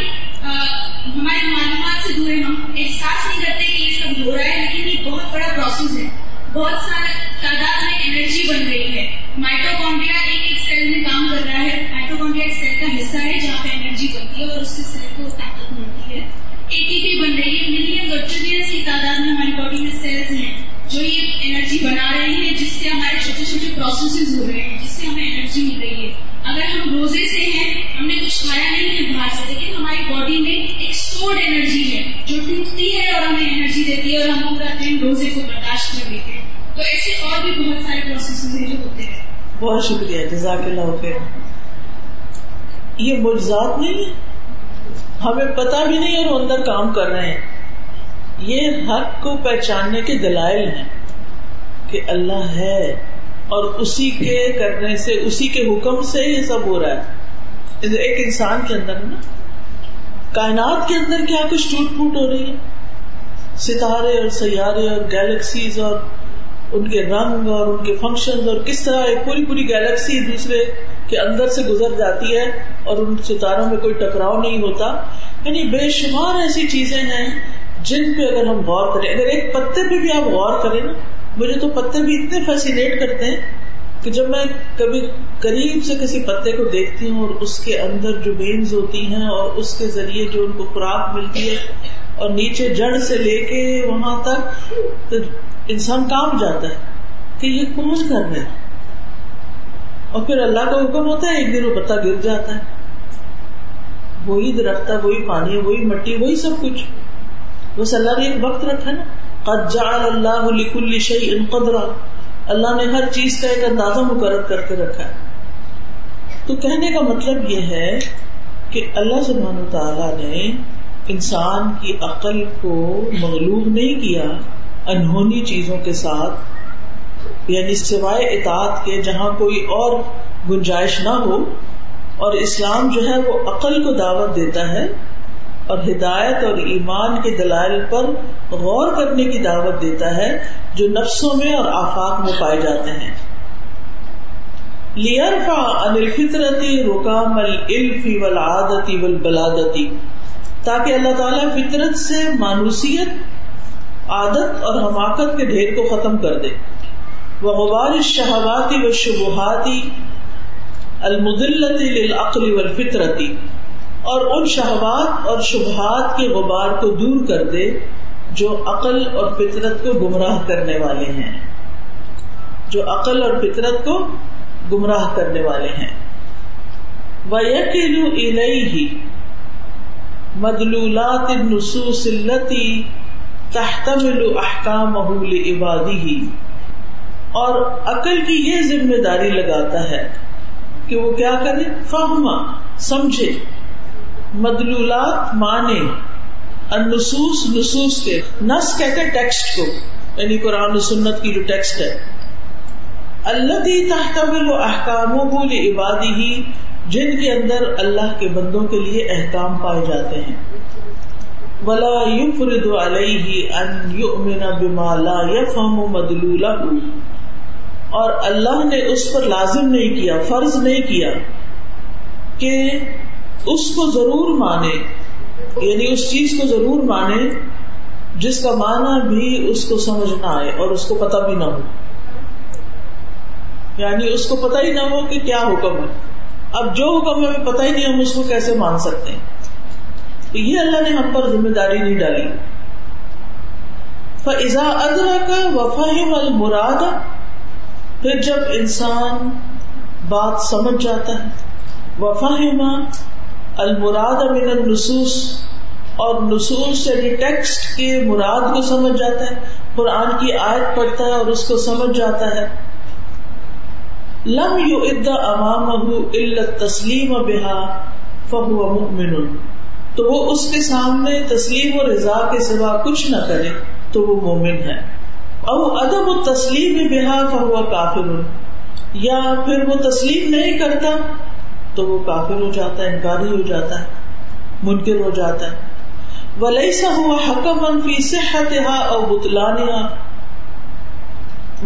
معلومات سے دور ہیں. ہم احساس نہیں کرتے کہ یہ سب ہو رہا ہے، لیکن یہ بہت بڑا پروسیس ہے. بہت سارا تعداد میں انرجی بن رہی ہے. مائٹوکانڈریا ایک ایک سیل میں کام کر رہا ہے. مائٹوکانڈریا ایک سیل کا حصہ ہے جہاں پہ انرجی بنتی ہے اور اس سے سیل کو طاقت ملتی ہے. ایک ایک ہی بن رہی ہے. ملینز اور ٹریلینز کی تعداد میں ہماری باڈی میں سیلز ہیں جو یہ انرجی بنا رہے ہیں، جس سے ہمارے چھوٹے چھوٹے پروسیسز ہو رہے ہیں، جس سے ہمیں انرجی مل رہی ہے. اگر ہم روزے سے ہیں، ہم نے کچھ کھایا نہیں ہے باہر سے، لیکن ہماری باڈی میں ایک سٹورڈ انرجی ہے جو ٹوٹتی ہے اور ہمیں انرجی دیتی ہے، اور ہم پورا دن روزے کو برداشت کر لیتے ہیں. تو ایسے اور بھی بہت سارے پروسیسز ہیں جو ہوتے ہیں. بہت شکریہ، جزاک اللہ خیر. یہ معجزات نہیں ہے، ہمیں پتہ بھی نہیں اور اندر کام کر رہے ہیں. یہ حق کو پہچاننے کے دلائل ہیں کہ اللہ ہے اور اسی کے کرنے سے، اسی کے حکم سے یہ سب ہو رہا ہے. ایک انسان کے اندر نا، کائنات کے اندر کیا کچھ ٹوٹ پھوٹ ہو رہی ہے. ستارے اور سیارے اور گیلیکسیز اور ان کے رنگ اور ان کے فنکشنز، اور کس طرح ایک پوری پوری گیلیکسی دوسرے کے اندر سے گزر جاتی ہے اور ان ستاروں میں کوئی ٹکراؤ نہیں ہوتا. یعنی بے شمار ایسی چیزیں ہیں جن پہ اگر ہم غور کریں، اگر ایک پتے پہ بھی آپ غور کریں نا، مجھے تو پتے بھی اتنے فیسینیٹ کرتے ہیں کہ جب میں کبھی قریب سے کسی پتے کو دیکھتی ہوں اور اس کے اندر جو وینز ہوتی ہیں اور اس کے ذریعے جو ان کو خوراک ملتی ہے، اور نیچے جڑ سے لے کے وہاں تک، تو انسان کام جاتا ہے کہ یہ کون کر رہے ہیں. اور پھر اللہ کا حکم ہوتا ہے، ایک دن وہ پتا گر جاتا ہے. وہی درخت ہے، وہی پانی ہے، وہی مٹی، وہی سب کچھ. بس اللہ نے ایک وقت رکھا نا، قد جعل اللہ لکل شیء قدرا، اللہ نے ہر چیز کا ایک اندازہ مقرر کر کے رکھا ہے. تو کہنے کا مطلب یہ ہے کہ اللہ سبحانہ و تعالیٰ نے انسان کی عقل کو مغلوب نہیں کیا انہونی چیزوں کے ساتھ، یعنی سوائے اطاعت کے جہاں کوئی اور گنجائش نہ ہو. اور اسلام جو ہے وہ عقل کو دعوت دیتا ہے اور ہدایت اور ایمان کے دلائل پر غور کرنے کی دعوت دیتا ہے جو نفسوں میں اور آفاق میں پائے جاتے ہیں. لیرفع عن الفطرۃ رکام الالف والعادۃ والبلادۃ، تاکہ اللہ تعالیٰ فطرت سے مانوسیت، عادت اور حماقت کے ڈھیر کو ختم کر دے. وغبار الشہوات والشبہات المضلۃ للعقل والفطرۃ، اور ان شہوات اور شبہات کے غبار کو دور کر دے جو عقل اور فطرت کو گمراہ کرنے والے ہیں، جو عقل اور فطرت کو گمراہ کرنے والے ہیں. وَيَكِلُ إِلَيْهِ مدلولات النصوص التي تحتمل احکامه لعباده، اور عقل کی یہ ذمہ داری لگاتا ہے کہ وہ کیا کرے، فہم سمجھے، مدلولات مانے، النصوص نصوص کے، نص کہتے ہیں ٹیکسٹ کو، یعنی قرآن و سنت کی جو ٹیکسٹ ہے، التي تحتمل احکامه لعباده، جن کے اندر اللہ کے بندوں کے لیے احکام پائے جاتے ہیں. ولا يفرض عليه ان يؤمن بما لا يفهم مدلوله، اور اللہ نے اس پر لازم نہیں کیا، فرض نہیں کیا کہ اس کو ضرور مانے، یعنی اس چیز کو ضرور مانے جس کا معنی بھی اس کو سمجھ نہ آئے اور اس کو پتہ بھی نہ ہو، یعنی اس کو پتہ ہی نہ ہو کہ کیا حکم ہے. اب جو حکم ہمیں پتہ ہی نہیں، ہم اس کو کیسے مان سکتے ہیں؟ تو یہ اللہ نے ہم پر ذمہ داری نہیں ڈالی. فَإِذَا أَدْرَكَ وَفَهِمَ الْمُرَادَ، پھر جب انسان بات سمجھ جاتا ہے. وفہم المراد من النصوص، اور نصوص یعنی ٹیکسٹ کے مراد کو سمجھ جاتا ہے، قرآن کی آیت پڑھتا ہے اور اس کو سمجھ جاتا ہے. لم يعد امامه الا التسلیم بها فهو مؤمن، تو وہ اس کے سامنے تسلیم و رضا کے سوا کچھ نہ کرے تو وہ مومن ہے. او عدم التسلیم بها فهو کافر، یا پھر وہ تسلیم نہیں کرتا تو وہ کافر ہو جاتا ہے، انکاری ہو جاتا ہے، منکر ہو جاتا ہے. وَلَيْسَ هُوَ حَكَمًا فِي صِحَّتِهَا أَوْ بُطْلَانِهَا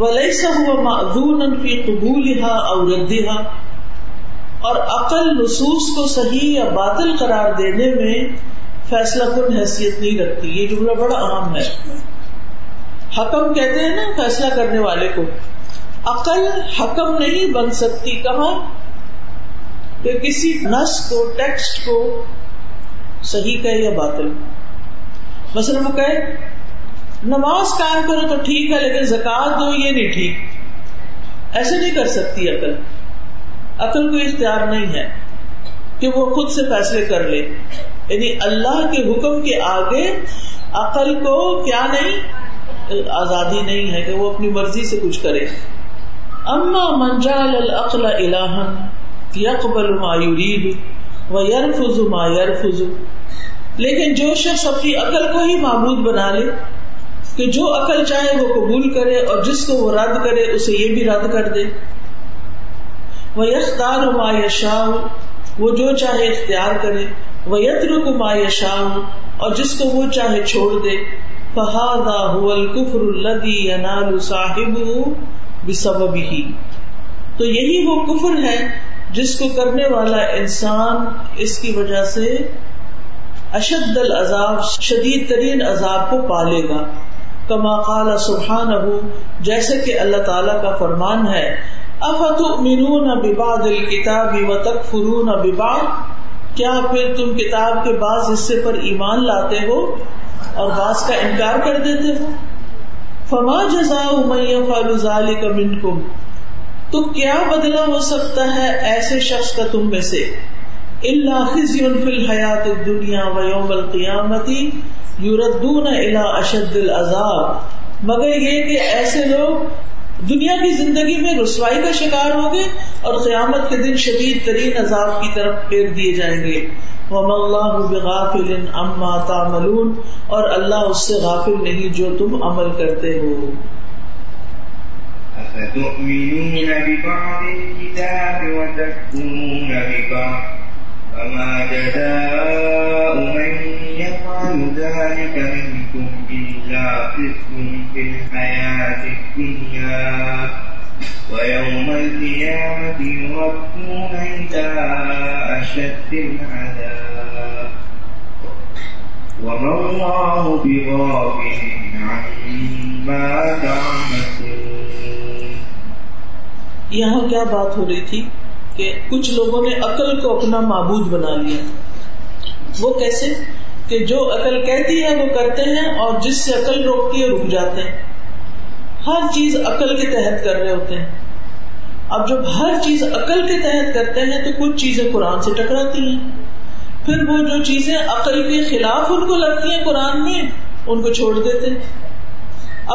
وَلَيْسَ هُوَ مَأْذُونًا فِي قُبُولِهَا أَوْ رَدِّهَا، اور عقل نصوص کو صحیح یا باطل قرار دینے میں فیصلہ کن حیثیت نہیں رکھتی. یہ جملہ بڑا اہم ہے. حکم کہتے ہیں نا فیصلہ کرنے والے کو، عقل حکم نہیں بن سکتی. کہاں؟ کہ کسی نص کو، ٹیکسٹ کو صحیح کہے یا باطل. مثلا وہ کہے نماز قائم کرو تو ٹھیک ہے لیکن زکوٰۃ دو یہ نہیں ٹھیک، ایسے نہیں کر سکتی عقل. عقل کو اختیار نہیں ہے کہ وہ خود سے فیصلے کر لے، یعنی اللہ کے حکم کے آگے عقل کو کیا نہیں، آزادی نہیں ہے کہ وہ اپنی مرضی سے کچھ کرے. اما من جعل العقل الہا یقبل ما یرید وَيَرْفُزُ مَا يَرْفُزُ، لیکن جو شخص اپنی عقل کو ہی معبود بنا لے کہ جو عقل چاہے وہ قبول کرے اور جس کو وہ رد کرے اسے یہ بھی رد کر دے. وَيَخْتَارُ مَا يَشَاءُ، وہ جو چاہے اختیار کرے. وَيَتْرُكُ مَا يَشَاءُ، اور جس کو وہ چاہے چھوڑ دے. فَهَذَا هُوَ الْكُفْرُ الَّذِي يَنَالُ صَاحِبُهُ بِسَبَبِهِ، تو یہی وہ کفر ہے جس کو کرنے والا انسان اس کی وجہ سے اشد العذاب، شدید ترین عذاب کو پالے گا. کما قال سبحانہ، جیسے کہ اللہ تعالیٰ کا فرمان ہے، افتؤمنون ببعض الکتاب وتکفرون ببعض، کیا پھر تم کتاب کے بعض حصے پر ایمان لاتے ہو اور بعض کا انکار کر دیتے ہو. فما جزاء من يفعل ذلك منکم، تو کیا بدلہ ہو سکتا ہے ایسے شخص کا تم میں سے، الا خزي في الحياة الدنيا ويوم القيامة يردون الى اشد العذاب، مگر یہ کہ ایسے لوگ دنیا کی زندگی میں رسوائی کا شکار ہوں گے اور قیامت کے دن شدید ترین عذاب کی طرف پھیر دیے جائیں گے. وما الله بغافل عما تعملون، اور اللہ اس سے غافل نہیں جو تم عمل کرتے ہو. أفتؤمنون ببعض الكتاب وتكفرون ببعض، فما جزاء من يفعل ذلك منكم إلا خزي في الحياة الدنيا، ويوم القيامة يردون إلى أشد العذاب، وما الله بغافل عما تعملون. یہاں کیا بات ہو رہی تھی کہ کچھ لوگوں نے عقل کو اپنا معبود بنا لیا. وہ کیسے؟ کہ جو عقل کہتی ہے وہ کرتے ہیں اور جس سے عقل روکتی ہے رک جاتے ہیں. ہر چیز عقل کے تحت کر رہے ہوتے ہیں. اب جب ہر چیز عقل کے تحت کرتے ہیں تو کچھ چیزیں قرآن سے ٹکراتی ہیں، پھر وہ جو چیزیں عقل کے خلاف ان کو لگتی ہیں قرآن میں ان کو چھوڑ دیتے ہیں،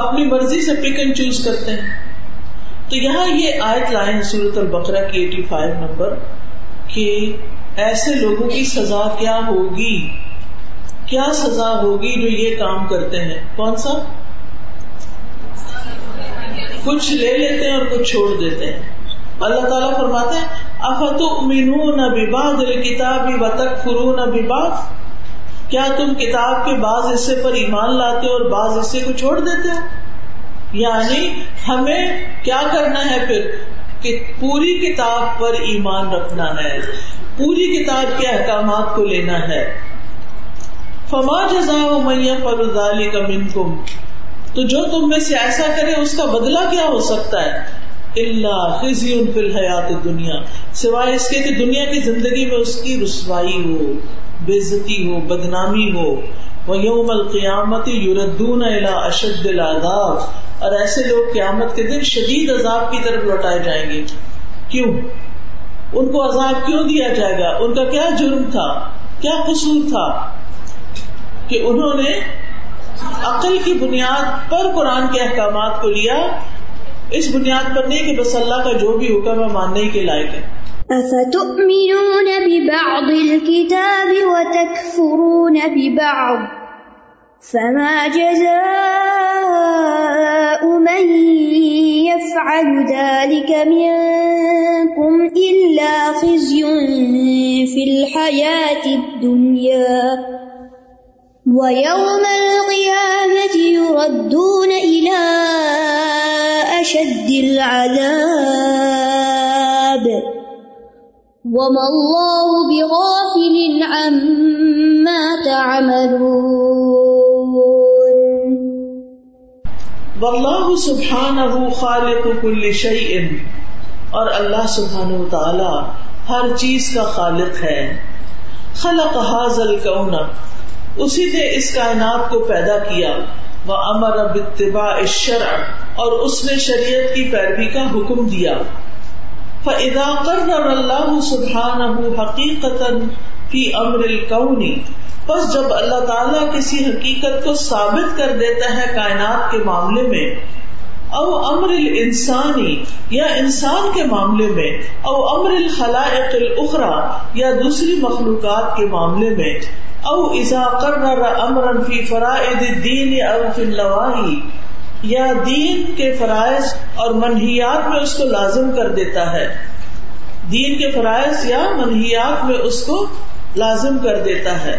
اپنی مرضی سے پک اینڈ چوز کرتے ہیں. تو یہاں یہ آیت لائن سورۃ البقرہ کی 85 نمبر کہ ایسے لوگوں کی سزا کیا ہوگی، کیا سزا ہوگی جو یہ کام کرتے ہیں. کون سا؟ کچھ لے لیتے ہیں اور کچھ چھوڑ دیتے ہیں. اللہ تعالیٰ فرماتے ہیں افتؤمنون ببعض الکتاب وتکفرون ببعض، کیا تم کتاب کے بعض حصے پر ایمان لاتے ہو اور بعض حصے کو چھوڑ دیتے ہو. یعنی ہمیں کیا کرنا ہے پھر؟ کہ پوری کتاب پر ایمان رکھنا ہے، پوری کتاب کے احکامات کو لینا ہے. فما جزاء من يفعل ذلك منكم، تو جو تم میں سے ایسا کرے اس کا بدلہ کیا ہو سکتا ہے، الا خزي في الحياة الدنيا، سوائے اس کے کہ دنیا کی زندگی میں اس کی رسوائی ہو، بے عزتی ہو، بدنامی ہو. وَيَوْمَ الْقِيَامَةِ يُرَدُّونَ إِلَىٰ أَشَدِّ الْعَذَابِ، اور ایسے لوگ قیامت کے دن شدید عذاب کی طرف لوٹائے جائیں گے. کیوں؟ ان کو عذاب کیوں دیا جائے گا؟ ان کا کیا جرم تھا، کیا قصور تھا کہ انہوں نے عقل کی بنیاد پر قرآن کے احکامات کو لیا، اس بنیاد پر نہیں کہ بس اللہ کا جو بھی حکم ہے ماننے کے لائق ہے. أَفَتُؤْمِنُونَ بِبَعْضِ الْكِتَابِ وَتَكْفُرُونَ بِبَعْضٍ فَمَا جَزَاءُ مَنْ يَفْعَلُ ذَلِكَ مِنْكُمْ إِلَّا خِزْيٌ فِي الْحَيَاةِ الدُّنْيَا وَيَوْمَ الْقِيَامَةِ يُرَدُّونَ إِلَى أَشَدِّ الْعَذَابِ وَمَا اللَّهُ بِغَافِلٍ عَمَّا تَعْمَلُونَ. وَاللَّهُ سُبْحَانَهُ خَالِقُ كُلِّ شَيْءٍ، اور اللہ سبحانہ وتعالی ہر چیز کا خالق ہے. خلق هذا الكون، اسی نے اس کائنات کو پیدا کیا. وَأَمَرَ بِاتِّبَاعِ الشَّرْعِ، اور اس نے شریعت کی پیروی کا حکم دیا. فَإِذَا قَرَّرَ اللَّهُ سُبْحَانَهُ حَقِيقَةً فِي أَمْرِ الْكَوْنِ، پس جب اللہ تعالیٰ کسی حقیقت کو ثابت کر دیتا ہے کائنات کے معاملے میں، او امر الانسانی یا انسان کے معاملے میں، او امر الخلائق الاخرى یا دوسری مخلوقات کے معاملے میں، او اذا قرر امرا فی فرائض الدین او فی اللواحی، یا دین کے فرائض اور منہیات میں اس کو لازم کر دیتا ہے، دین کے فرائض یا منہیات میں اس کو لازم کر دیتا ہے.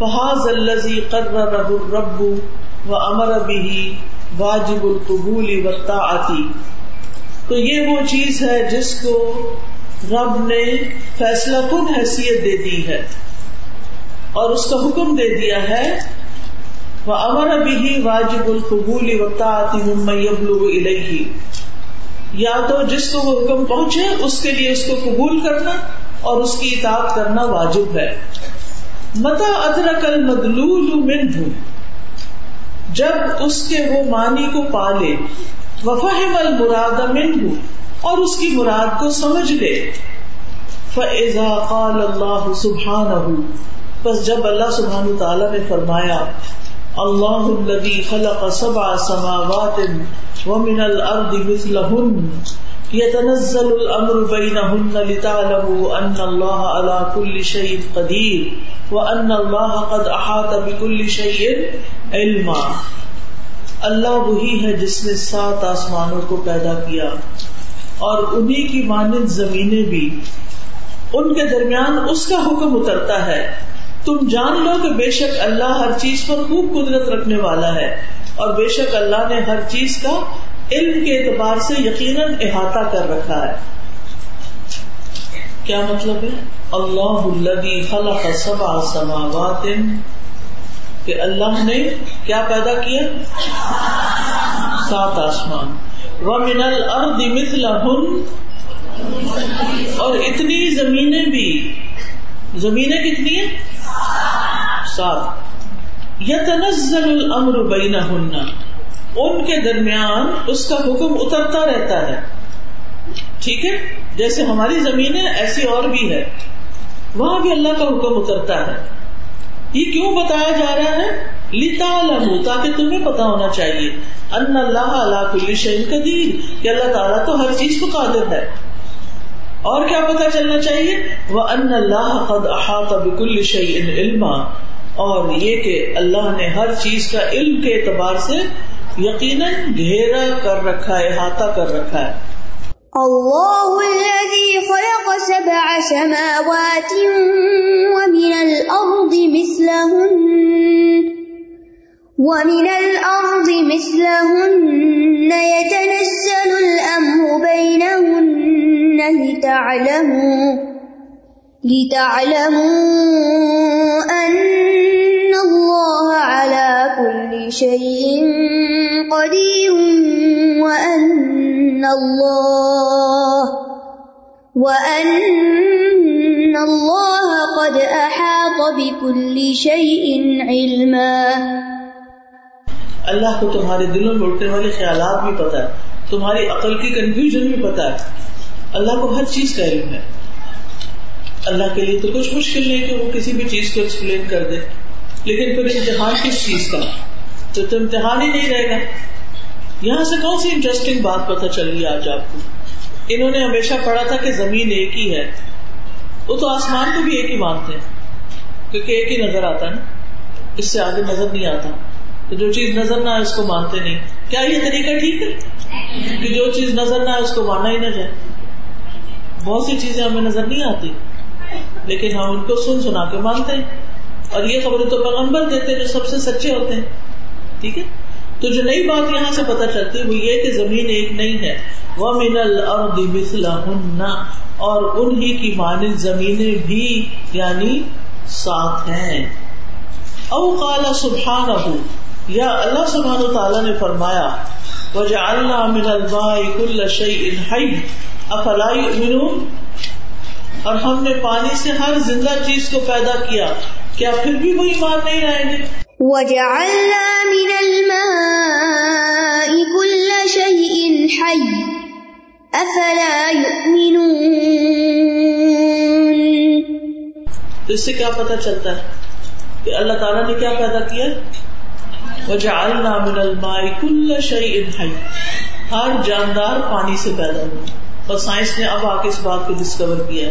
فَهَذَا الَّذِي قَرَّرَهُ الرَّبُّ وَأَمَرَ بِهِ واجب القبول والطاعة، تو یہ وہ چیز ہے جس کو رب نے فیصلہ کن حیثیت دے دی ہے اور اس کا حکم دے دیا ہے. وَأَمَرَ بِهِ واجب القبول وَالطَّاعَةِ مِمَّنْ يَبْلُغُ إِلَيْهِ، یا تو جس کو وہ حکم پہنچے اس کے لیے اس کو قبول کرنا اور اس کی اطاعت کرنا واجب ہے. مَتَى أَدْرَكَ الْمَدْلُولُ مِنْهُ، جب اس کے وہ معنی کو پالے. وَفَهِمَ الْمُرَادَ مِنْهُ، اور اس کی مراد کو سمجھ لے. فَإِذَا قَالَ اللَّهُ سُبْحَانَهُ، پس جب اللہ سبحانہ وتعالیٰ نے فرمایا، اللَّهُ الَّذِي خَلَقَ سَبْعَ سَمَاوَاتٍ وَمِنَ الْأَرْضِ مِثْلَهُنَّ يَتَنَزَّلُ الْأَمْرُ بَيْنَهُنَّ لِتَعْلَمُوا أَنَّ اللَّهَ عَلَى كُلِّ شَيْءٍ قَدِيرٌ وَأَنَّ اللَّهَ قَدْ أَحَاطَ بِكُلِّ شَيْءٍ عِلْمًا، اللہ وہی ہے جس نے 7 آسمانوں کو پیدا کیا اور انہی کی مانند زمینیں بھی، ان کے درمیان اس کا حکم اترتا ہے. تم جان لو کہ بے شک اللہ ہر چیز پر خوب قدرت رکھنے والا ہے، اور بے شک اللہ نے ہر چیز کا علم کے اعتبار سے یقیناً احاطہ کر رکھا ہے. کیا مطلب ہے؟ اللہ الذی خلق سبع سماوات، کہ اللہ نے کیا پیدا کیا؟ 7 آسمان. ومن الارض مثلہن، اور اتنی زمینیں بھی. زمینیں کتنی ہیں؟ 7. یتنزل الامر بینہن، ان کے درمیان اس کا حکم اترتا رہتا ہے. ٹھیک ہے، جیسے ہماری زمین ہے ایسی اور بھی ہے، وہاں بھی اللہ کا حکم اترتا ہے. یہ کیوں بتایا جا رہا ہے؟ لِتَعْلَمُوا، تاکہ تمہیں پتا ہونا چاہیے، ان اللہ علی کل شیء قدیر، کہ اللہ تعالیٰ تو ہر چیز پر قادر ہے. اور کیا پتا چلنا چاہیے؟ وَأَنَّ اللَّهَ قَدْ أَحَاطَ بِكُلِّ شَيْءٍ عِلْمًا، اور یہ کہ اللہ نے ہر چیز کا علم کے اعتبار سے یقیناً گھیرا کر رکھا ہے، احاطہ کر رکھا ہے. اللہ الذی خلق 7 سماوات ومن الارض مثلہن یتنزل الامر بینہن لتعلموا ان اللہ علی کل شیء قدیر وَأَنَّ اللَّهَ قَدْ أَحَاطَ بِكُلِّ شَيْءٍ عِلْمًا. اللہ کو تمہارے دلوں میں اٹھنے والے خیالات بھی پتہ ہے، تمہاری عقل کی کنفیوژن بھی پتہ ہے، اللہ کو ہر چیز کا علم ہے. اللہ کے لیے تو کچھ مشکل نہیں کہ وہ کسی بھی چیز کو ایکسپلین کر دے. لیکن پھر امتحان کس چیز کا؟ تو امتحان ہی نہیں رہے گا. یہاں سے کون سی انٹرسٹنگ بات پتہ چلی آج آپ کو؟ انہوں نے ہمیشہ پڑھا تھا کہ زمین ایک ہی ہے، وہ تو آسمان کو بھی ایک ہی مانتے ہیں کیونکہ ایک ہی نظر آتا ہے نا، اس سے آگے نظر نہیں آتا. تو جو چیز نظر نہ آئے اس کو مانتے نہیں. کیا یہ طریقہ ٹھیک ہے کہ جو چیز نظر نہ آئے اس کو مانا ہی نہ جائے؟ بہت سی چیزیں ہمیں نظر نہیں آتی لیکن ہم ان کو سن سنا کے مانتے ہیں، اور یہ خبریں تو پیغمبر دیتے ہیں جو سب سے سچے ہوتے ہیں. ٹھیک ہے، تو جو نئی بات یہاں سے پتہ چلتی ہے وہ یہ کہ زمین ایک نہیں ہے، وَمِنَ الْأَرْضِ مِثْلَهُنَّ، اور انہی کی مانند زمینیں بھی یعنی ساتھ ہیں. او قَالَ سُبْحَانَهُ، یا اللہ سبحانہ وتعالیٰ نے فرمایا، وَجَعَلْنَا مِنَ الْمَاءِ كُلَّ شَيْءٍ حَيٍّ أَفَلَا يُؤْمِنُونَ، اور ہم نے پانی سے ہر زندہ چیز کو پیدا کیا، کیا پھر بھی وہ ایمان نہیں لائیں گے؟ وَجَعَلْنَا مِنَ الْمَاءِ كُلَّ شَيْءٍ حَيٍّ أَفَلَا يُؤْمِنُونَ. تو اس سے کیا پتہ چلتا ہے کہ اللہ تعالیٰ نے کیا پیدا کیا؟ وَجَعَلْنَا مِنَ الْمَاءِ كُلَّ شَيْءٍ حَيٍّ، ہر جاندار پانی سے پیدا ہوا. اور سائنس نے اب آ کے اس بات کو ڈسکور کیا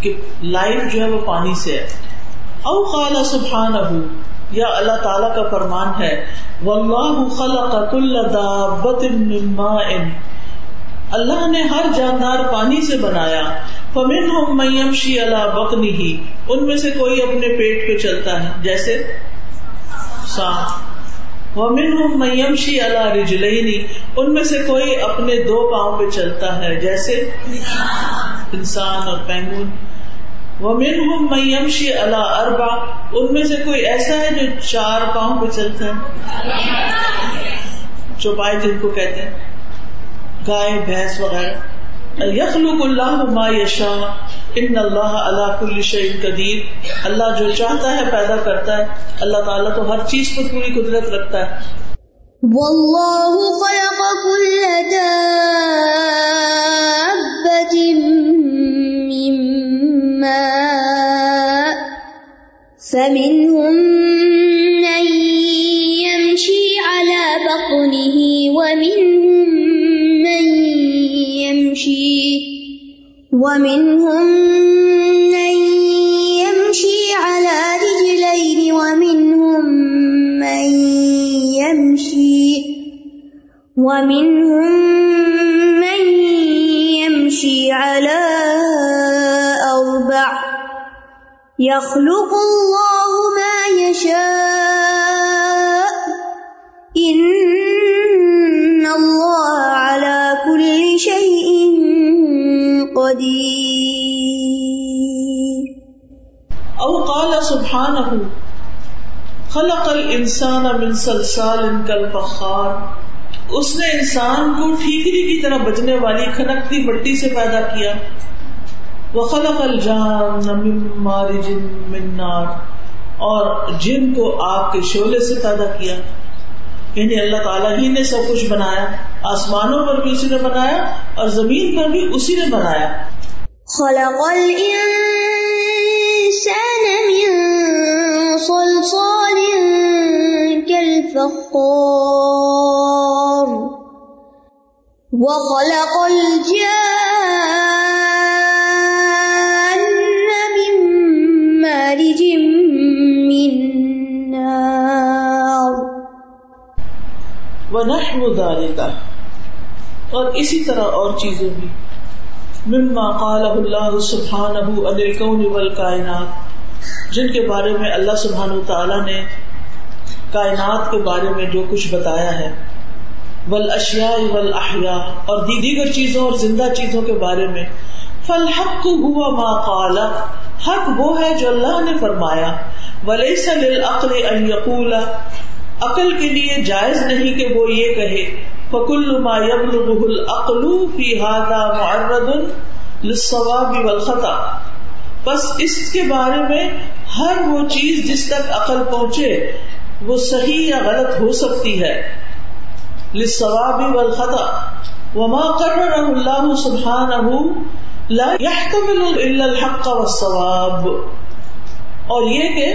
کہ لائف جو ہے وہ پانی سے ہے. او قال سبحانہ، یا اللہ تعالیٰ کا فرمان ہے، وَاللَّهُ خَلَقَ كُلَّ دَابَّةٍ مِّن مَّاءٍ، اللہ نے ہر جاندار پانی سے بنایا. فَمِنْهُمْ مَن يَمْشِي عَلَى بَطْنِهِ، ان میں سے کوئی اپنے پیٹ پہ چلتا ہے جیسے سانپ. وَمِنْهُمْ مَن يَمْشِي عَلَى رِجْلَيْنِ، ان میں سے کوئی اپنے دو پاؤں پہ چلتا ہے جیسے انسان اور پینگوئن. وَمِنْهُمْ مَنْ يَمْشِي عَلَى أَرْبَعٍ، ان میں سے کوئی ایسا ہے جو چار پاؤں پہ چلتا ہے، چوپائے جن کو کہتے ہیں، گائے بھینس وغیرہ. يَخْلُقُ اللَّهُ مَا يَشَاءُ إِنَّ اللَّهَ عَلَى كُلِّ شَيْءٍ قَدِيرٌ، اللہ جو چاہتا ہے پیدا کرتا ہے. اللہ تعالیٰ تو ہر چیز پر پوری قدرت رکھتا ہے. وَاللَّهُ خَلَقَ كُلَّ دَابَّةٍ ماء، فمنهم من يمشي على بطنه ومنهم من يمشي على رجلين ومنهم من يمشي على يخلق الله ما يشاء إن الله على كل شيء قدير. أو قال سبحانه خلق الإنسان من صلصال كالفخار، اس نے انسان کو ٹھیکری کی طرح بجنے والی کھنکتی مٹی سے پیدا کیا. وَخَلَقَ الْجَانَّ مِن مَّارِجٍ مِّن نَّارٍ، اور جن کو آگ کے شعلے سے پیدا کیا. یعنی اللہ تعالیٰ ہی نے سب کچھ بنایا، آسمانوں پر بھی اسی نے بنایا اور زمین پر بھی اسی نے بنایا. خَلَقَ الْإِنسَانَ مِن صَلْصَالٍ كَالْفَخَّارِ وَخَلَقَ الْجَانَّ وَنَحْوُ ذَلِكَ، اور اسی طرح اور چیزیں بھی، مِمَّا قَالَهُ اللَّهُ سُبْحَانَهُ عَنِ الْكَوْنِ وَالْكَائِنَاتِ، جن کے بارے میں اللہ سبحانہ وتعالیٰ نے کائنات کے بارے میں جو کچھ بتایا ہے. وَالْأَشْيَاءِ وَالْأَحْيَاءِ، اور دیگر چیزوں اور زندہ چیزوں کے بارے میں. فَالْحَقُّ هُوَ مَا قَالَ، حق وہ ہے جو اللہ نے فرمایا. وَلَيْسَ لِلْعَقْلِ أَنْ يَقُولَ، عقل کے لیے جائز نہیں کہ وہ یہ کہے. فَكُلُّ مَا يَبْلُغُهُ الْعَقْلُ فِي هَذَا مُعَرَّضٌ لِلصَّوَابِ وَالْخَطَأِ، بس اس کے بارے میں ہر وہ چیز جس تک عقل پہنچے وہ صحیح یا غلط ہو سکتی ہے، لِلصَّوَابِ وَالْخَطَأِ، وما قرره اللہ سبحانہ لا يحتمل الا الحق والصواب. اور یہ کہ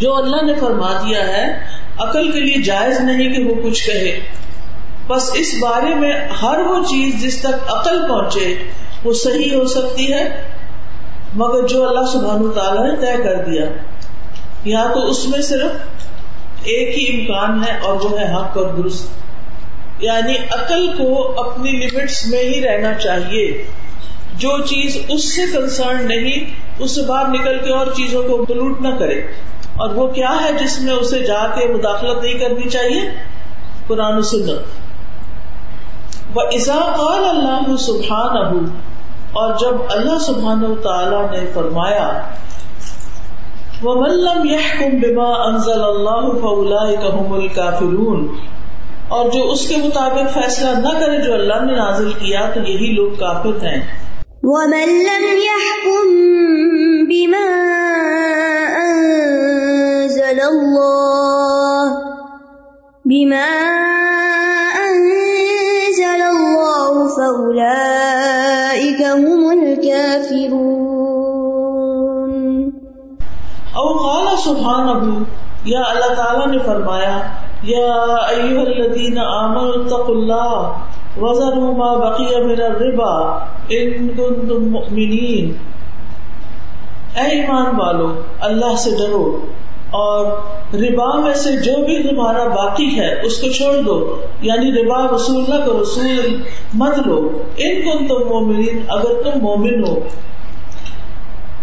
جو اللہ نے فرما دیا ہے عقل کے لیے جائز نہیں کہ وہ کچھ کہے، بس اس بارے میں ہر وہ چیز جس تک عقل پہنچے وہ صحیح ہو سکتی ہے مگر جو اللہ سبحانہ وتعالیٰ نے طے کر دیا، یا تو اس میں صرف ایک ہی امکان ہے اور وہ ہے حق اور درست. یعنی عقل کو اپنی لمٹس میں ہی رہنا چاہیے، جو چیز اس سے کنسرن نہیں اس سے باہر نکل کے اور چیزوں کو پلوٹ نہ کرے. اور وہ کیا ہے جس میں اسے جا کے مداخلت نہیں کرنی چاہیے؟ قرآن و سنت. وَإِذَا قَالَ اللَّهُ سُبْحَانَهُ، اور جب اللہ سبحانہ وتعالیٰ نے فرمایا وَمَنْ لَمْ يَحْكُمْ بِمَا أَنزَلَ اللَّهُ فَأُولَٰئِكَ هُمُ الْكَافِرُونَ، اور جو اس کے مطابق فیصلہ نہ کرے جو اللہ نے نازل کیا تو یہی لوگ کافر ہیں. وَمَنْ لَمْ يَحْكُمْ بِمَا أَنزَلَ اللَّهُ فَأُولَئِكَ هُمُ الْكَافِرُونَ. او قال سبحانه، یا اللہ تعالیٰ نے فرمایا یا ایھا الذین آمنوا اتقوا اللہ وذروا ما بقی من الربا ان کنتم مؤمنین، اے ایمان والو اللہ سے ڈرو اور ربا میں سے جو بھی تمہارا باقی ہے اس کو چھوڑ دو، یعنی ربا وصول نہ کرو، وصول مت لو. ان کو تم مومنین، اگر تم مومن ہو.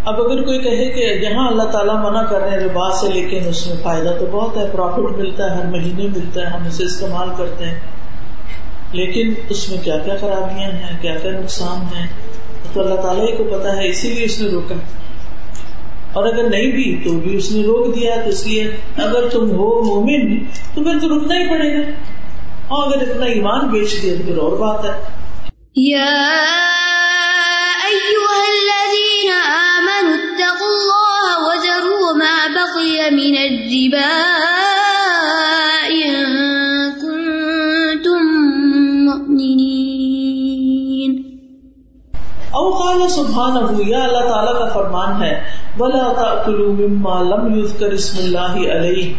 اب اگر کوئی کہے کہ جہاں اللہ تعالیٰ منع کر رہے ہیں ربا سے لیکن اس میں فائدہ تو بہت ہے، پرافٹ ملتا ہے، ہر مہینے ملتا ہے، ہم اسے استعمال کرتے ہیں، لیکن اس میں کیا کیا خرابیاں ہیں، کیا کیا نقصان ہیں، تو اللہ تعالیٰ کو پتا ہے، اسی لیے اس نے روکا. اور اگر نہیں بھی تو بھی اس نے روک دیا، تو اس لیے اگر تم ہو مومن تو پھر تو رکنا ہی پڑے گا، اور اگر اتنا ایمان بیچ دیا تو پھر اور بات ہے. یا ایھا الذین آمنوا اتقوا اللہ وذروا ما بقی من الربا ان کنتم مؤمنین. او قال سبحانہ، یا اللہ تعالیٰ کا فرمان ہے وَلَا تَأْكُلُوا مِمَّا لَمْ يُذْكَرِ اسْمُ اللَّهِ عَلَيْهِ،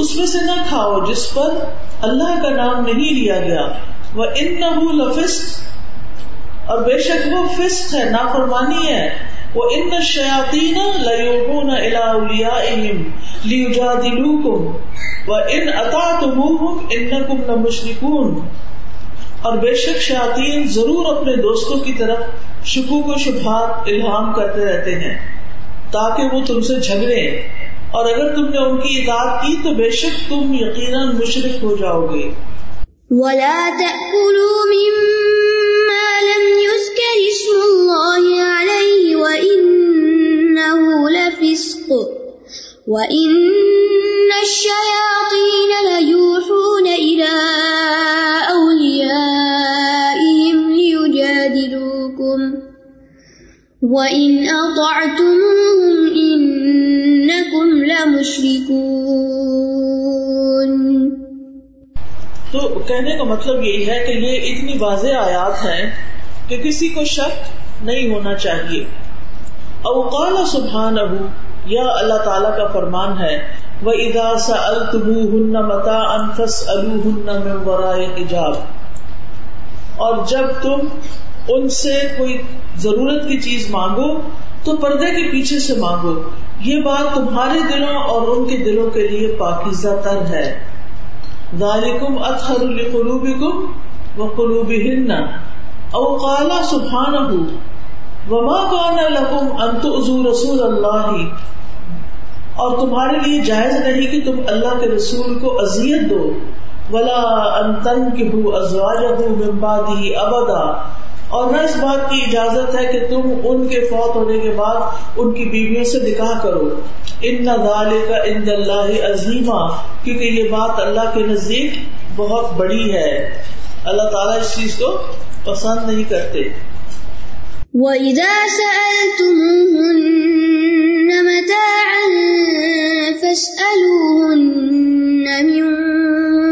اس میں سے نہ کھاؤ جس پر اللہ کا نام نہیں لیا گیا. وَإِنَّهُ لَفِسْقٌ، اور بے شک وہ فسق ہے، نافرمانی ہے. وَإِنَّ الشَّيَاطِينَ لَيُوحُونَ إِلَىٰ أَوْلِيَائِهِمْ لِيُجَادِلُوكُمْ وَإِنْ أَطَعْتُمُوهُمْ إِنَّكُمْ لَمُشْرِكُونَ، اور بے شک شیاطین ضرور اپنے دوستوں کی طرف شکوک و شبہات الہام کرتے رہتے ہیں تاکہ وہ تم سے جھگڑے، اور اگر تم نے ان کی اطاعت کی تو بے شک تم یقیناً مشرک ہو جاؤ گے. وَلَا تَأْكُلُوا مِمَّا لَمْ يُذْكَرِ اسْمُ اللَّهِ عَلَيْهِ وَإِنَّهُ لَفِسْقٌ وَإِنَّ الشَّيَاطِينَ لَيُوحُونَ إِلَىٰ أَوْلِيَائِهِمْ لِيُجَادِلُوكُمْ وَإِنْ أَطَعْتُمُوهُمْ إِنَّكُمْ لَمُشْرِكُونَ. تو کہنے کا مطلب یہ ہے کہ یہ اتنی واضح آیات ہیں کہ کسی کو شک نہیں ہونا چاہیے. او قال سبحانہ، یا اللہ تعالیٰ کا فرمان ہے وَإِذَا سَأَلْتُمُوهُنَّ مَتَاعًا فَاسْأَلُوهُنَّ مِنْ وَرَاءِ حِجَابٍ، اور جب تم ان سے کوئی ضرورت کی چیز مانگو تو پردے کے پیچھے سے مانگو، یہ بات تمہارے دلوں اور ان کے دلوں کے لیے پاکیزہ تر ہے. ذالکم اطہر لقلوبکم وقلوبہن. او قال سبحانہ وما کان لکم ان تؤذوا رسول اللہ، اور تمہارے لیے جائز نہیں کہ تم اللہ کے رسول کو اذیت دو. ولا ان تنکحوا ازواجہ من بعدہ ابدا، اور نہ اس بات کی اجازت ہے کہ تم ان کے فوت ہونے کے بعد ان کی بیویوں سے نکاح کرو. ان ذالک عند اللہ عظیما، کیونکہ یہ بات اللہ کے نزدیک بہت بڑی ہے. اللہ تعالیٰ اس چیز کو پسند نہیں کرتے. وَإِذَا سَأَلْتُمُوهُنَّ مَتَاعًا فَاسْأَلُوهُنَّ مِن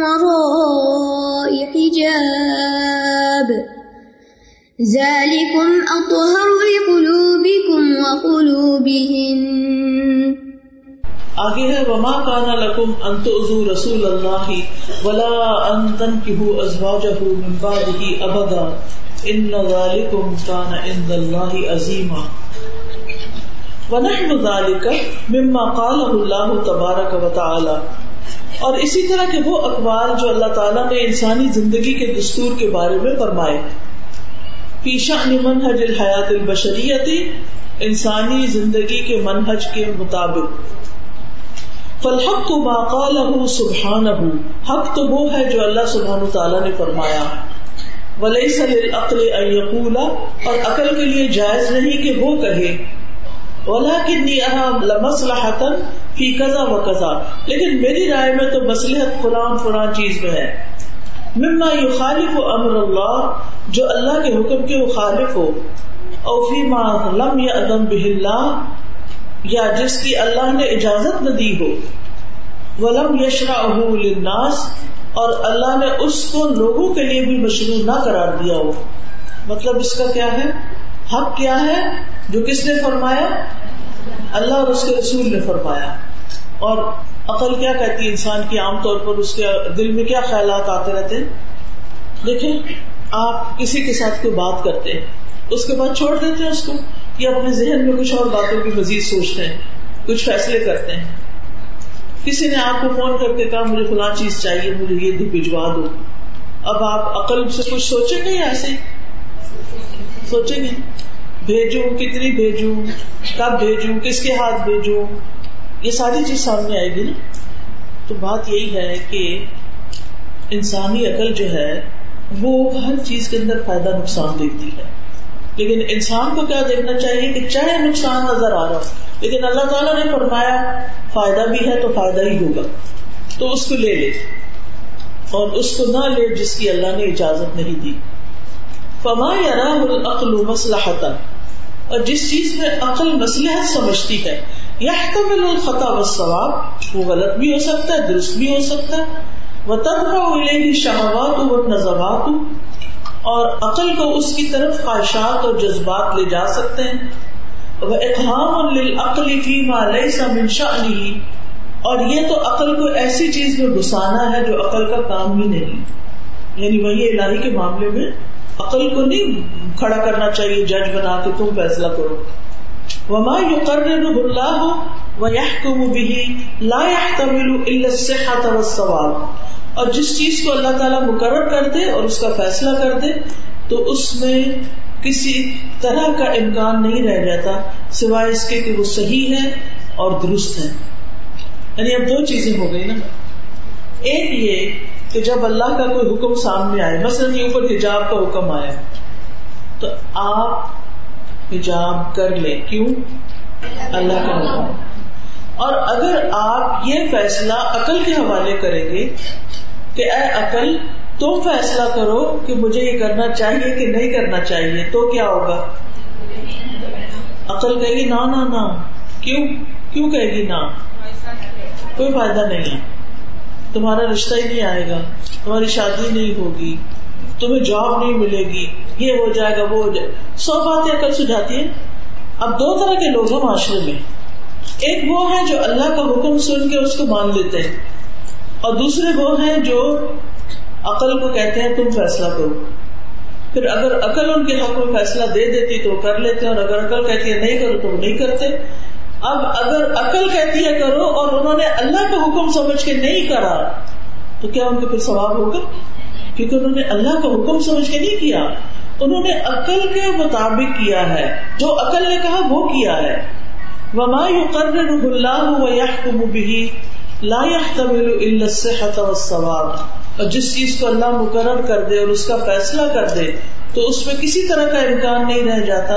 وَرَاءِ حِجَابٍ ذلكم أطهر لقلوبكم وقلوبهن. آگے ہے وما كان لكم أن تؤذوا رسول الله ولا أن تنكحوا أزواجه من بعده أبدا إن ذلكم كان عند الله عظيما. ونحن ذلك مما قاله الله تبارك وتعالى. اور اسی طرح کے وہ اقوال جو اللہ تعالیٰ نے انسانی زندگی کے دستور کے بارے میں فرمائے، فی شأن منہج الحیات البشریت، انسانی زندگی کے منہج کے مطابق. فالحق ما قاله سبحانہ، حق تو وہ ہے جو اللہ سبحانہ تعالیٰ نے فرمایا. ولیس للعقل ان یقول، اور عقل کے لیے جائز نہیں کہ وہ کہے وَلَكِنِّي أَرَى لَمَصْلَحَةً فِي كَذَا وَكَذَا، لیکن میری رائے میں تو مصلحت فلان فلان چیز میں ہے. مما يخالف امر اللہ، جو اللہ کے حکم کے مخالف ہو. او فيما لم يأذن به الله، یا جس کی اللہ نے اجازت نہ دی ہو. ولم يشرعه للناس، اور اللہ نے اس کو لوگوں کے لیے بھی مشروع نہ قرار دیا ہو. مطلب اس کا کیا ہے؟ حق کیا ہے جو کس نے فرمایا؟ اللہ اور اس کے رسول نے فرمایا. اور عقل کیا کہتی ہے انسان کی؟ عام طور پر اس کے دل میں کیا خیالات آتے رہتے ہیں؟ دیکھیں آپ کسی کے ساتھ کوئی بات کرتے ہیں، اس کے بعد چھوڑ دیتے ہیں اس کو، یا اپنے ذہن میں کچھ اور باتوں کی مزید سوچتے ہیں، کچھ فیصلے کرتے ہیں. کسی نے آپ کو فون کر کے کہا مجھے فلاں چیز چاہیے، مجھے یہ بھجوا دو. اب آپ عقل سے کچھ سوچیں گے یا ایسے سوچیں گے؟ بھیجوں کتنی، بھیجوں کب، بھیجوں کس کے ہاتھ، بھیجوں، یہ ساری چیز سامنے آئے گی نا. تو بات یہی ہے کہ انسانی عقل جو ہے وہ ہر چیز کے اندر فائدہ نقصان دیکھتی ہے، لیکن انسان کو کیا دیکھنا چاہیے کہ چاہے نقصان نظر آ رہا ہو، لیکن اللہ تعالیٰ نے فرمایا فائدہ بھی ہے تو فائدہ ہی ہوگا، تو اس کو لے لے، اور اس کو نہ لے جس کی اللہ نے اجازت نہیں دی. فما يراه العقل مصلحة، اور جس چیز میں عقل مصلحت سمجھتی ہے، يحتمل الخطأ والصواب، وہ غلط بھی ہو سکتا ہے درست بھی ہو سکتا ہے. وتدفع إليه الشهوات والنزغات، اور عقل کو اس کی طرف خواہشات اور جذبات لے جا سکتے ہیں. وإقهام للعقل فيما ليس من شأنه، اور یہ تو عقل کو ایسی چیز میں گھسانا ہے جو عقل کا کام ہی نہیں، یعنی وہی الہی کے معاملے میں عقل کو نہیں کھڑا کرنا چاہیے جج بنا کے تم فیصلہ کرو. وما يقرره الله ويحكم به لا يحتمل الا الصحة والصواب، اور جس چیز کو اللہ تعالیٰ مقرر کر دے اور اس کا فیصلہ کر دے تو اس میں کسی طرح کا امکان نہیں رہ جاتا سوائے اس کے کہ وہ صحیح ہے اور درست ہے. یعنی اب دو چیزیں ہو گئی نا، ایک یہ کہ جب اللہ کا کوئی حکم سامنے آئے، مثلا یہ اوپر حجاب کا حکم آیا تو آپ حجاب کر لیں، کیوں؟ اللہ کا حکم. اور اگر آپ یہ فیصلہ عقل کے حوالے کریں گے کہ اے عقل تم فیصلہ کرو کہ مجھے یہ کرنا چاہیے کہ نہیں کرنا چاہیے، تو کیا ہوگا؟ عقل کہے گی نا نا نا. کیوں کہے گی نا؟ کوئی فائدہ نہیں ہے، تمہارا رشتہ ہی نہیں آئے گا، تمہاری شادی نہیں ہوگی، تمہیں جاب نہیں ملے گی، یہ ہو جائے گا وہ ہو جائے گا، سو باتیں عقل سجاتی ہیں. اب دو طرح کے لوگ ہیں معاشرے میں، ایک وہ ہیں جو اللہ کا حکم سن کے اس کو مان لیتے ہیں، اور دوسرے وہ ہیں جو عقل کو کہتے ہیں تم فیصلہ کرو. پھر اگر عقل ان کے حق میں فیصلہ دے دیتی تو وہ کر لیتے ہیں، اور اگر عقل کہتی ہے نہیں کرو تو وہ نہیں کرتے. اب اگر عقل کہتی ہے کرو اور انہوں نے اللہ کا حکم سمجھ کے نہیں کرا تو کیا ان کے پھر ثواب ہوگا؟ کیونکہ انہوں نے اللہ کا حکم سمجھ کے نہیں کیا، انہوں نے عقل کے مطابق کیا ہے، جو عقل نے کہا وہ کیا ہے. وَمَا يُقَرِّرُهُ اللَّهُ وَيَحْكُمُ بِهِ لَا يَحْتَمِلُ إِلَّا الصِّحَةَ وَالصَّوَابَ، اور جس چیز کو اللہ مقرر کر دے اور اس کا فیصلہ کر دے تو اس میں کسی طرح کا امکان نہیں رہ جاتا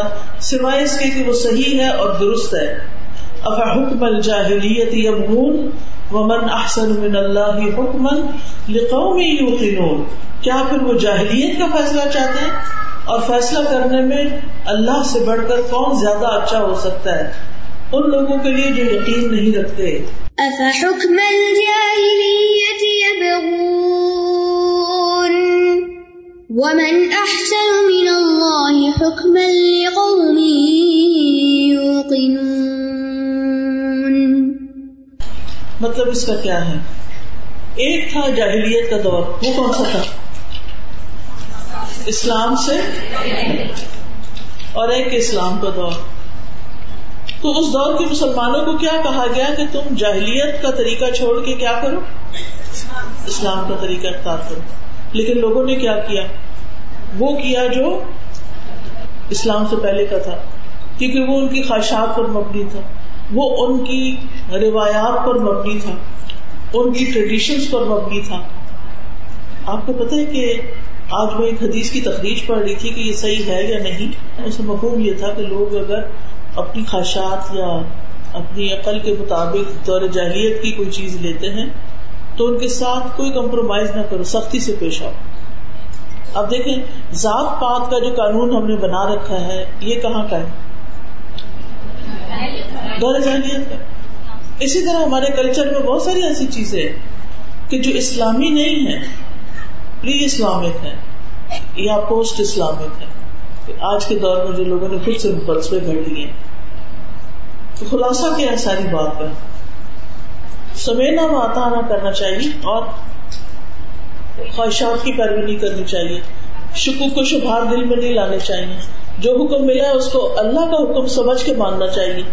سوائے اس کے کہ وہ صحیح ہے اور درست ہے. أَفَحُكْمَ الْجَاهِلِيَّةِ يَبْغُونَ وَمَنْ أَحْسَنُ مِنَ اللَّهِ حُكْمًا لِقَوْمٍ يُوقِنُونَ، کیا پھر وہ جاہلیت کا فیصلہ چاہتے ہیں؟ اور فیصلہ کرنے میں اللہ سے بڑھ کر کون زیادہ اچھا ہو سکتا ہے ان لوگوں کے لیے جو یقین نہیں رکھتے. أَفَحُكْمَ الْجَاهِلِيَّةِ يَبْغُونَ وَمَنْ أَحْسَنُ مِنَ اللَّهِ حُكْمًا لِقَوْمٍ يُوقِنُونَ۔ مطلب اس کا کیا ہے؟ ایک تھا جاہلیت کا دور، وہ کون سا تھا؟ اسلام سے، اور ایک اسلام کا دور۔ تو اس دور کے مسلمانوں کو کیا کہا گیا کہ تم جاہلیت کا طریقہ چھوڑ کے کیا کرو؟ اسلام کا طریقہ اختیار کرو۔ لیکن لوگوں نے کیا کیا؟ وہ کیا جو اسلام سے پہلے کا تھا، کیونکہ وہ ان کی خواہشات پر مبنی تھا، وہ ان کی روایات پر مبنی تھا، ان کی ٹریڈیشنز پر مبنی تھا۔ آپ کو پتہ ہے کہ آج میں ایک حدیث کی تخریج پڑھ رہی تھی کہ یہ صحیح ہے یا نہیں۔ اس میں مفہوم یہ تھا کہ لوگ اگر اپنی خواہشات یا اپنی عقل کے مطابق دور جاہلیت کی کوئی چیز لیتے ہیں تو ان کے ساتھ کوئی کمپرومائز نہ کرو، سختی سے پیش آؤ۔ اب دیکھیں، ذات پات کا جو قانون ہم نے بنا رکھا ہے یہ کہاں کا ہے؟ دور جاہلیت کا۔ اسی طرح ہمارے کلچر میں بہت ساری ایسی چیزیں ہیں کہ جو اسلامی نہیں ہیں، پری اسلامک ہیں یا پوسٹ اسلامک ہیں، آج کے دور میں جو لوگوں نے خود سے فلسفے گھڑ لیے ہیں۔ تو خلاصہ کیا ہے ساری بات پر؟ سمینا و آتانا کرنا چاہیے اور خواہشات کی پیروی نہیں کرنی چاہیے، شکوک و شبہات دل میں نہیں لانے چاہیے، جو حکم ملا اس کو اللہ کا حکم سمجھ کے ماننا چاہیے،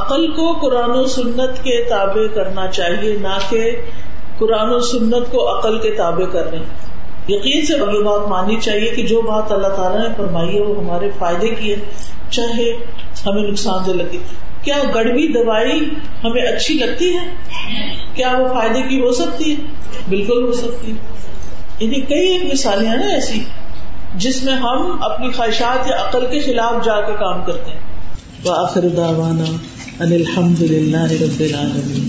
عقل کو قرآن و سنت کے تابع کرنا چاہیے، نہ کہ قرآن و سنت کو عقل کے تابع کرنے۔ یقین سے یہ بات ماننی چاہیے کہ جو بات اللہ تعالیٰ نے فرمائی ہے وہ ہمارے فائدے کی ہے، چاہے ہمیں نقصان دہ لگے۔ کیا گڑوی دوائی ہمیں اچھی لگتی ہے؟ کیا وہ فائدے کی ہو سکتی ہے؟ بالکل ہو سکتی ہے۔ یعنی کئی ایک مثالیں ہیں نا ایسی جس میں ہم اپنی خواہشات یا عقل کے خلاف جا کے کام کرتے ہیں۔ وآخر دعوانا ان الحمد للہ رب العالمین۔